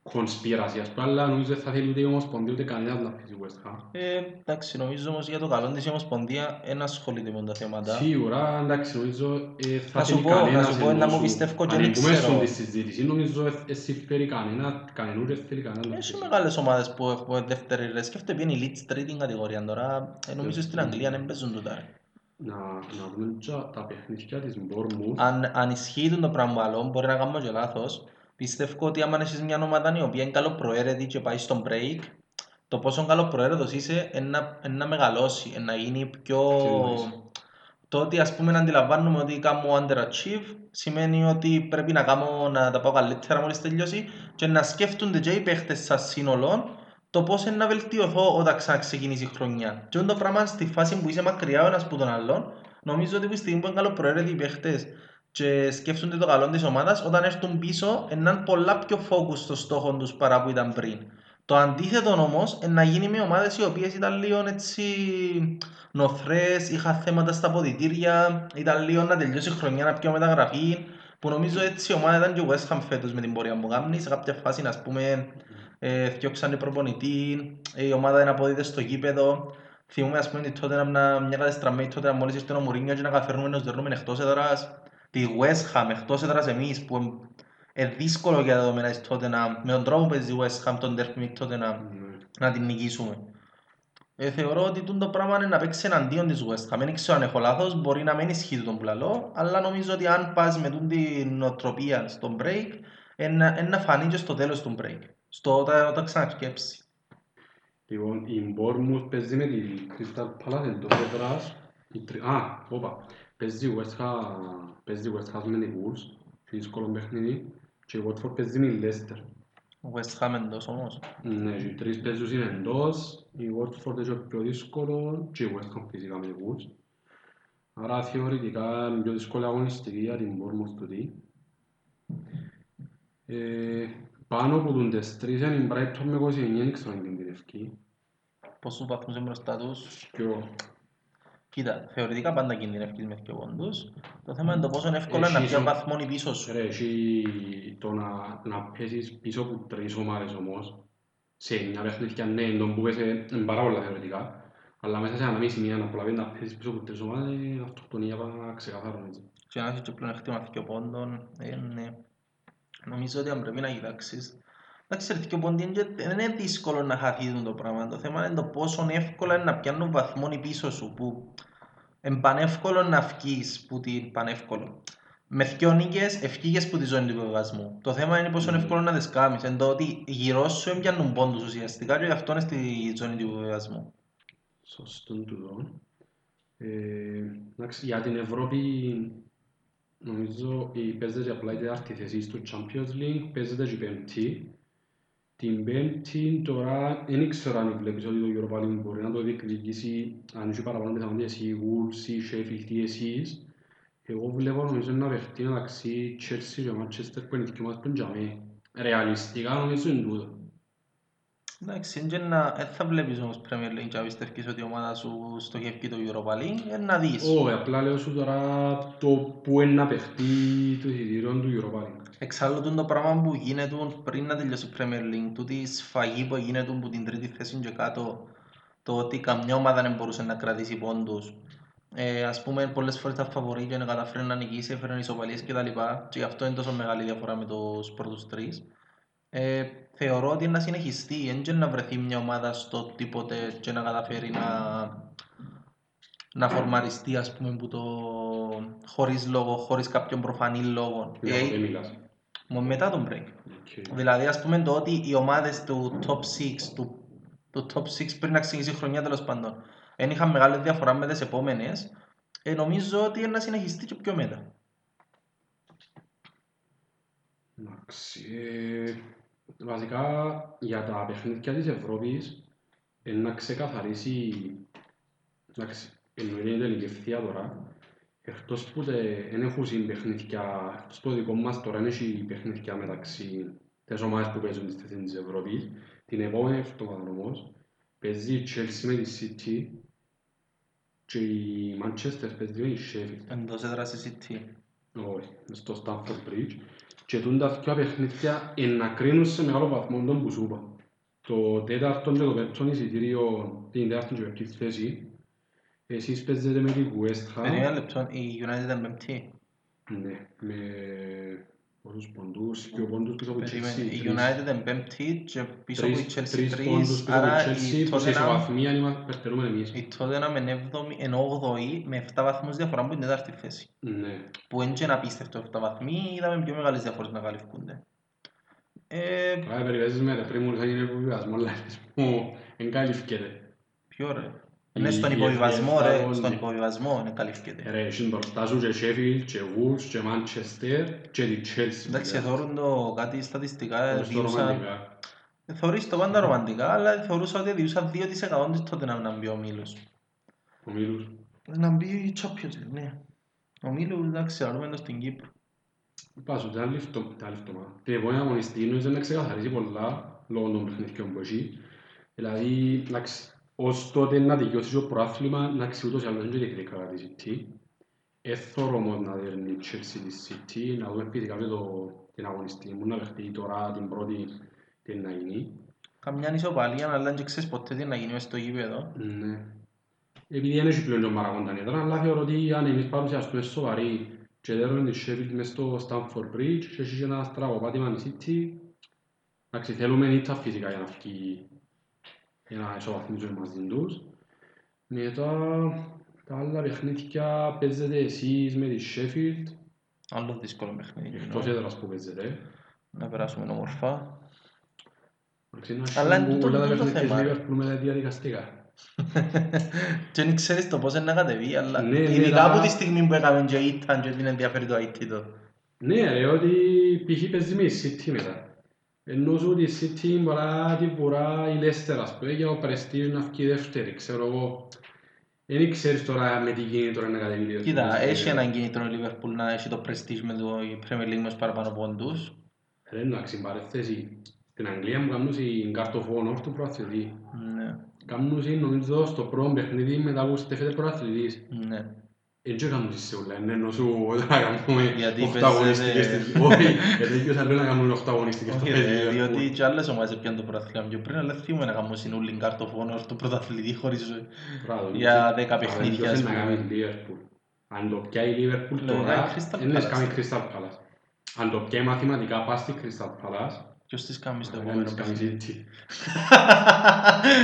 κονσπίραση, αλλά νομίζω ότι θα θέλει ούτε η Ομοσπονδία ούτε κανένας να πει η West Ham. Εντάξει, νομίζω όμως για το καλό της η Ομοσπονδία δεν ασχολείται με τα θέματα. Σίγουρα, εντάξει, νομίζω θα θέλει κανένας. Να σου πω, να μου πιστεύω και δεν ξέρω. Ανήκουμε στη συζήτηση, νομίζω εσύ φέρει κανένα, κανένας θέλει κανένας. Έχει μεγάλες ομάδες που έχουν δεύτερη ρε, σκέφτε ποιον η Leeds τρίτη κατηγορία τώρα, νομίζω στην Αγγλία δεν παίζουν το τάρι. Να δούμε τα παιχνίδια της Bournemouth. Αν ισχύει το πράγμα άλλο, μπορεί να κάνουμε και λάθος. Πιστεύω ότι άμα έχεις μια ομάδα η οποία είναι καλοπροαίρετη και πάει στον break, το πόσο καλοπροαίρετος είσαι να μεγαλώσει, να γίνει πιο... Το ότι ας πούμε να αντιλαμβάνουμε ότι κάνω underachieve σημαίνει ότι πρέπει να τα πάω καλύτερα μόλις τελειώσει και να σκέφτονται και οι παίχτες σαν σύνολο το πώς είναι να βελτιωθώ όταν ξαναξεκινήσει η χρονιά. Και το πράγμα στη φάση που είσαι μακριά ο ένας από τον άλλον, νομίζω ότι από τη στιγμή που είναι καλοπροαίρετοι οι παίχτες και σκέφτονται το καλό της ομάδας, όταν έρθουν πίσω έναν πολλά πιο focus στο στόχο τους παρά που ήταν πριν. Το αντίθετο όμως είναι να γίνει με ομάδες οι οποίες ήταν λίγο έτσι νοθρές, είχαν θέματα στα ποδητήρια, ήταν λίγο να τελειώσει η χρονιά να πιω μεταγραφή, που νομίζω έτσι η ομάδα ήταν και ο West Ham φέτος με την πορεία που κάνει. Σε κάποια φάση να πούμε φτιάξαν προπονητή, η ομάδα δεν αποδίδεται στο γήπεδο. Θυμούμε ας πούμε ότι τότε μια κατεστραμμένη τότε μόλις ήρθε ο Μουρίνιο και να καταφέρνουμε να στερνούμε εκτός έδρας. Τη West Ham εκτός έδρας εμείς που είναι δύσκολο για τα δεδομένα της Tottenham, με τον τρόπο που παίζει η West Ham, τον Derby της Tottenham, να την νικήσουμε. Θεωρώ ότι το πράγμα είναι να παίξει εναντίον της West Ham. Δεν ξέρω αν έχω λάθος, μπορεί να μην ισχύει τον πλαλό, αλλά νομίζω ότι αν πας με την νοοτροπία στον break, να φανεί και στο τέλος του break, όταν ξανασκέψει. Λοιπόν, η Bournemouth παίζει με τη Crystal Palace εντός έδρας. Παίζει η West Ham με τη Wolves, και δύσκολο παιχνίδι, και η Watford παίζει με τη Leicester. West Ham εντός όμως. Ναι, οι τρεις παίζουν είναι εντός, η Watford είναι πιο δύσκολο και η West Ham φυσικά με τη Wolves. Άρα θεωρητικά είναι πιο δύσκολη αγωνιστική για την Bournemouth του D. Πάνω από τον τεστρίζα είναι η Brighton με 29, ξέρω αν κινδυνευκεί. Πόσους βαθμούς είναι μπροστά τους. Κοίτα, θεωρητικά πάντα κινδυνεύκεις με δύο πόντους. Το θέμα είναι το πόσο εύκολο να πιάνει βαθμόνι πίσω σου. Ρε, εσύ το να πιέσεις πίσω από τρεις ομάδες όμως, σε μια παιχνίδια ναι, τον που πέσε πάρα πολλά θεωρητικά, αλλά μέσα σε αναμίση μία να προλαβείς να πιέσεις πίσω από τρεις ομάδες, αυτοκτονία πάρα ξεκαθαρόν έτσι. Και να έχεις και πλεονέκτημα δύο πόντων, ναι. Νομίζω ότι αν πρέπει να κοιτάξεις, εντάξει, δύο πόντοι δεν είναι δύσκολο να χαθίζουν το πράγμα. Το θέμα είναι το πόσο εύκολα είναι να πιάνουν βαθμόνι πίσω σου, που είναι πανεύκολο να βγεις που την πανεύκολο. Με δυο νίκες ευκήγες που τη ζώνη του υποβιβασμού. Το θέμα είναι πόσο εύκολο να τις κάνεις. Είναι το ότι γύρω σου πιάνουν πόντους ουσιαστικά και γι' αυτό είναι στη ζώνη του υποβιβασμού. Σωστό τούτο. Για την Ευρώπη νομίζω παίζεται απλά η τέταρτη θέση στο Champions League, παίζεται και η πέμπτη. Την πέμπτη τώρα δεν ήξερα αν βλέπεις ότι το Europa League μπορεί να το διεκδικήσει, αν είσαι παραπάνω πιθανότητες οι Wolves ή Sheffield ή εσείς. Εγώ βλέπω νομίζω ένα παιχνίδι μεταξύ Chelsea και Manchester που είναι και μας πεντζαμί. Ρεαλιστικά νομίζω είναι τούτο. Εντάξει, δεν θα βλέπεις όμως Premier League και αν πιστεύεις ότι η ομάδα σου στοχεύει το Europa League, είναι να δεις. Όχι, απλά λέω σου τώρα το που είναι να παιχτεί το εισιτήριο του Europa League. Εξάλλου το πράγμα που γίνεται πριν να τελειώσει η Premier League, τούτη σφαγή που γίνεται από την τρίτη θέση και κάτω, το ότι καμιά ομάδα δεν μπορούσε να κρατήσει πόντους. Ας πούμε, πολλές φορές τα φαβορεί και να καταφέρουν να νικήσει, έφεραν ισοπαλίες κτλ. Και γι' αυτό είναι τόσο μεγάλη διαφορά με τους πρώτους τρεις. Θεωρώ ότι είναι να συνεχιστεί, δεν και να βρεθεί μια ομάδα στο τίποτε και να καταφέρει να φορμαριστεί, ας πούμε, που το... χωρίς λόγο, χωρίς κάποιον προφανή λόγο. Μετά τον break. Okay. Δηλαδή, ας πούμε, το ότι οι ομάδες του top 6, του top 6 πριν να ξεκινήσει η χρονιά τέλος πάντων, δεν είχαν μεγάλη διαφορά με τις επόμενες, νομίζω ότι είναι να συνεχιστεί και πιο μετά. Βασικά για τα παιχνίδια της Ευρώπης να ξεκαθαρίσει, εννοείται η τελική ευθεία τώρα, εκτός που δεν έχουν παιχνίδια, εκτός που δικό μας τώρα έχει παιχνίδια μεταξύ τις ομάδες που παίζουν στη θέση της Ευρώπης, την επόμενη εβδομάδα όμως παίζει η Chelsea με τη City και η Manchester παίζει με τη Sheffield. Εντός έδρας η City. Όχι, στο Stamford Bridge. Και τα αυτιά παιχνίδια ενακρίνουν σε μεγάλο βαθμό τον που σου είπα. Το τέταρτον και το πέμπτον εισιτήριο, την τέταρτον και πέμπτη θέση, εσείς παίζετε με τη West Ham. Περίμενε λεπτό, η United ήταν πέμπτη. Ναι, με πολλούς πόντους, πιο πόντους πίσω από η Chelsea. Η United ήταν πέμπτη και πίσω από η Chelsea 3, άρα η Tottenham εν 8η με 7 βαθμούς διαφορά από την 4η θέση. Που είναι και να πίστευτο 7 βαθμοί, είδαμε πιο μεγάλες διαφορές να καλυφκούνται. Άρα περιπέζεις με ρεφρήμουν σαν είναι υποβιβασμό, αλλά εν καλυφκέται. Ποιο ρε. Είναι στον υποβιβασμό ρε, στον υποβιβασμό είναι καλύφκεται. Ρε, είναι μπροστά σου και Sheffield, και Wolves, και Manchester, και τη Chelsea. Εντάξει, θεωρούν το κάτι στατιστικά, θεωρείς το πάντα ρομαντικά, αλλά θεωρούσα ότι διούσαν 2% της τότε να μπει ο Μίλος. Ο Μίλος. Να μπει η Champions, ναι. Ο Μίλος, εντάξει, αρούμενος στην Κύπρο. Πάσου, ήταν λιφτωμά. Την επόμενη αγωνιστή είναι να ξεκαθαρίζει πολλά λόγω των παιχνιδικών που έχει. Δηλαδή, ως τότε να δικαιώσεις το προάθλημα, να ξεούτως άλλως είναι και διεκδικά τη City. Έθωρο όμως να δέρνει η Chelsea της City, να δούμε φυσικά και την αγωνιστή. Μου να παιχτεί τώρα την πρώτη τι να γίνει. Καμιά νησοπαλία, αλλά δεν ξέρεις ποτέ τι να γίνει μες στο γήπεδο. Ναι. Επειδή δεν έχει πλέον τον παραγόντα νέτρα, αλλά θεωρώ ότι αν εμείς παρουσιαστούμε σοβαροί και δέρνουν τη Sheffield μες στο Stamford Bridge και έχει ένα στραβοπάτημα η City, να ξεθέλουμε νίτσα φυσικά για να φύγει. Για να ισοβαθμίζουν μαζί τους. Μετά τα άλλα παιχνίδια παίζετε εσείς με τη Sheffield. Άλλο δύσκολο παιχνίδι. Εκτός έδρας που παίζετε. Να περάσουμε όμορφα. Αλλά είναι τούτο το θέμα. Δεν ξέρεις το πώς είναι να κατεβεί, αλλά ειδικά από τη στιγμή που έκαμε και ήταν και την ενδιαφέρει το αίτητο. Ναι ρε, ότι π.χ. παίζει με η City μετά. Ενώ σου ότι η City μπορά την πουρά η Leicester, ας πούμε, για ο Prestige να βγει δεύτερη, ξέρω εγώ. Δεν ξέρεις τώρα με τι κίνητρο είναι να κατεβεί. Κοίτα, έχει έναν κίνητρο η Liverpool να έχει το Prestige με το Premier League μας παραπάνω πόντους. Ρε, να ξυμπαρεύθεση. Στην Αγγλία μου κάνουν στην καρτοφόνο του προαθλητή. Ναι. Κάνουν νομίζω στο πρώτο παιχνίδι μετά που στέφεται προαθλητής. Ναι. Έτσι έκανουν σε όλα, ενώ σου όταν να κάνουμε 8 αγωνιστικές στην πόλη, γιατί θα λέω να κάνουν 8 αγωνιστικές στο παιδί. Διότι και άλλες ομάδες έπιαν το πρωταθλητή πιο πριν, αλλά θύμουν να κάνουν συνούλην καρτοφόνο στο πρωταθλητή χωρίς για 10 παιχνίδια. Αν το πιάει η Λίβερπουλ τώρα, είναι σκάμει Crystal Palace. Αν το πιάει μαθηματικά πας στη Crystal Palace, ποιος της κάνει στο επόμενο παιχνίδι.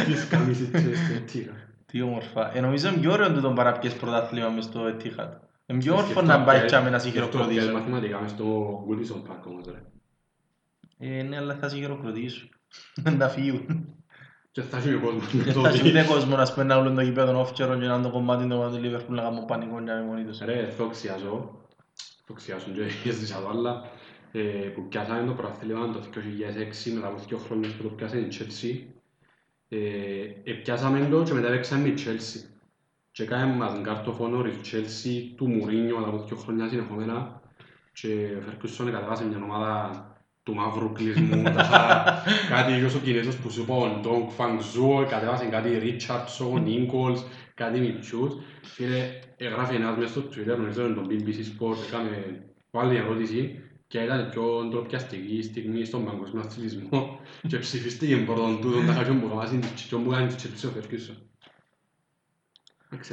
Της κάνει στο επόμενο. Τι όμορφα. Νομίζω είναι πιο ωραίο να τον παραπιές πρωταθλήμα μες στο Etihad. Είναι πιο όμορφο να πάει και να σε χειροκροτήσω. Σκεφτώ μαθηματικά μες στο Goodison Park όμως ρε. Ναι, αλλά θα σε χειροκροτήσω. Να φύγουν. Και φτάσουν ο κόσμος. Και φτάσουν τον κόσμο να σπένα όλον το γηπέδον όφκερον και να το κομμάτι του Λίβερπουλ να κάνουν πανικό και να μεμονήτως. Ρε, θοξιάζουν και έζησα το άλλα. Που πιάσανε το προαθλήμα το 2006 μετά από 2 χρόνια που το πιάσανε η Chelsea. Πιάσαμε το και μετά παίξαμε η Chelsea. Και κάναμε μας καρτοφόνορ η Chelsea του Μουρίνιο μετά από 2 χρόνια συνεχόμενα. Και ο Φερκούσον κατεβάσε μια ομάδα του μαύρου κλεισμού, κάτι γιος ο Κινέζος που σου είπαν τον Φανγκζού, κατέβασαν κάτι Ρίτσαρτσον, Ίνγκολς, κάτι Μιτσούς. Φίλε, έγραφε ένας μες στο Twitter, νομίζω είναι τον BBC Sport, έκαμε πάλι ερώτηση και ήταν πιο ντροπιαστική στιγμή στον παγκόσμιο αθλητισμό και ψηφίστηκε πρώτον τούτον τα κάποιον που χαμάζει και μου κάνει τσεψίω Φερκούσο.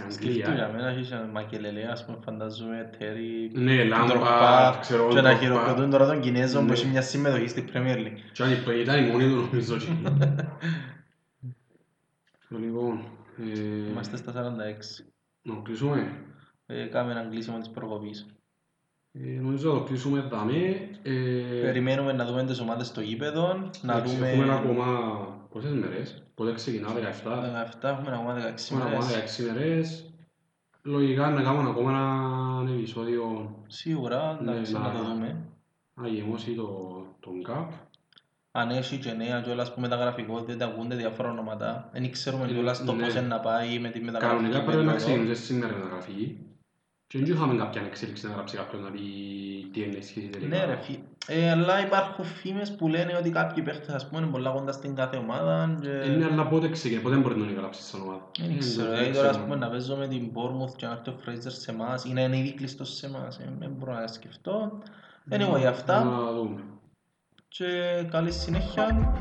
Σκεφτούν για μένα είχε μακελελέα, ας πούμε, φανταζούμε, τέρι, τροπά και να χειροκροτούν τώρα τον Κινέζο που έχει μια συμμετοχή στην Premier League. Και αν ήταν η μόνη του νομίζω. Λοιπόν, είμαστε στα 46. Να κλείσουμε. Κάμε έναν κλείσιμο της προκοπής. Νομίζω να το κλείσουμε δάμε. Περιμένουμε να δούμε τις ομάδες στο γήπεδο. Έχουμε ακόμα πόσες μέρες. Πότε ξεκινά, 17, έχουμε ακόμα 16 ημέρες. Λογικά να κάνουμε ακόμα ένα επεισόδιο. Σίγουρα, εντάξει, να το δούμε. Να γεμώσει τον ΚΑΠ. Αν έχει και νέα κιόλας που μεταγραφικότητα, ακούνται διάφορα ονόματα. Δεν ξέρουμε κιόλας το πώς να πάει με τη μεταγραφική. Κανονικά πρέπει να ξεκινήσει σήμερα η μεταγραφική. Και δεν είχαμε κάποια εξέλιξη να γράψει κάποιον να πει τι ενέσχυση τελικά. Ναι ρε φίλε, αλλά υπάρχουν φήμες που λένε ότι κάποιοι παίχτες ας πούμε είναι πολλά κοντά στην κάθε ομάδα. Είναι αλλά πότε ξεκινάει, πότε μπορεί να είναι γράψει σαν ομάδα. Δεν ξέρω, τώρα ας πούμε να παίζω με την Bournemouth και να έρθει ο Fraser σε εμάς ή να είναι ήδη κλειστός σε εμάς, δεν μπορώ να σκεφτώ. Είναι εγώ για αυτά και καλή συνέχεια.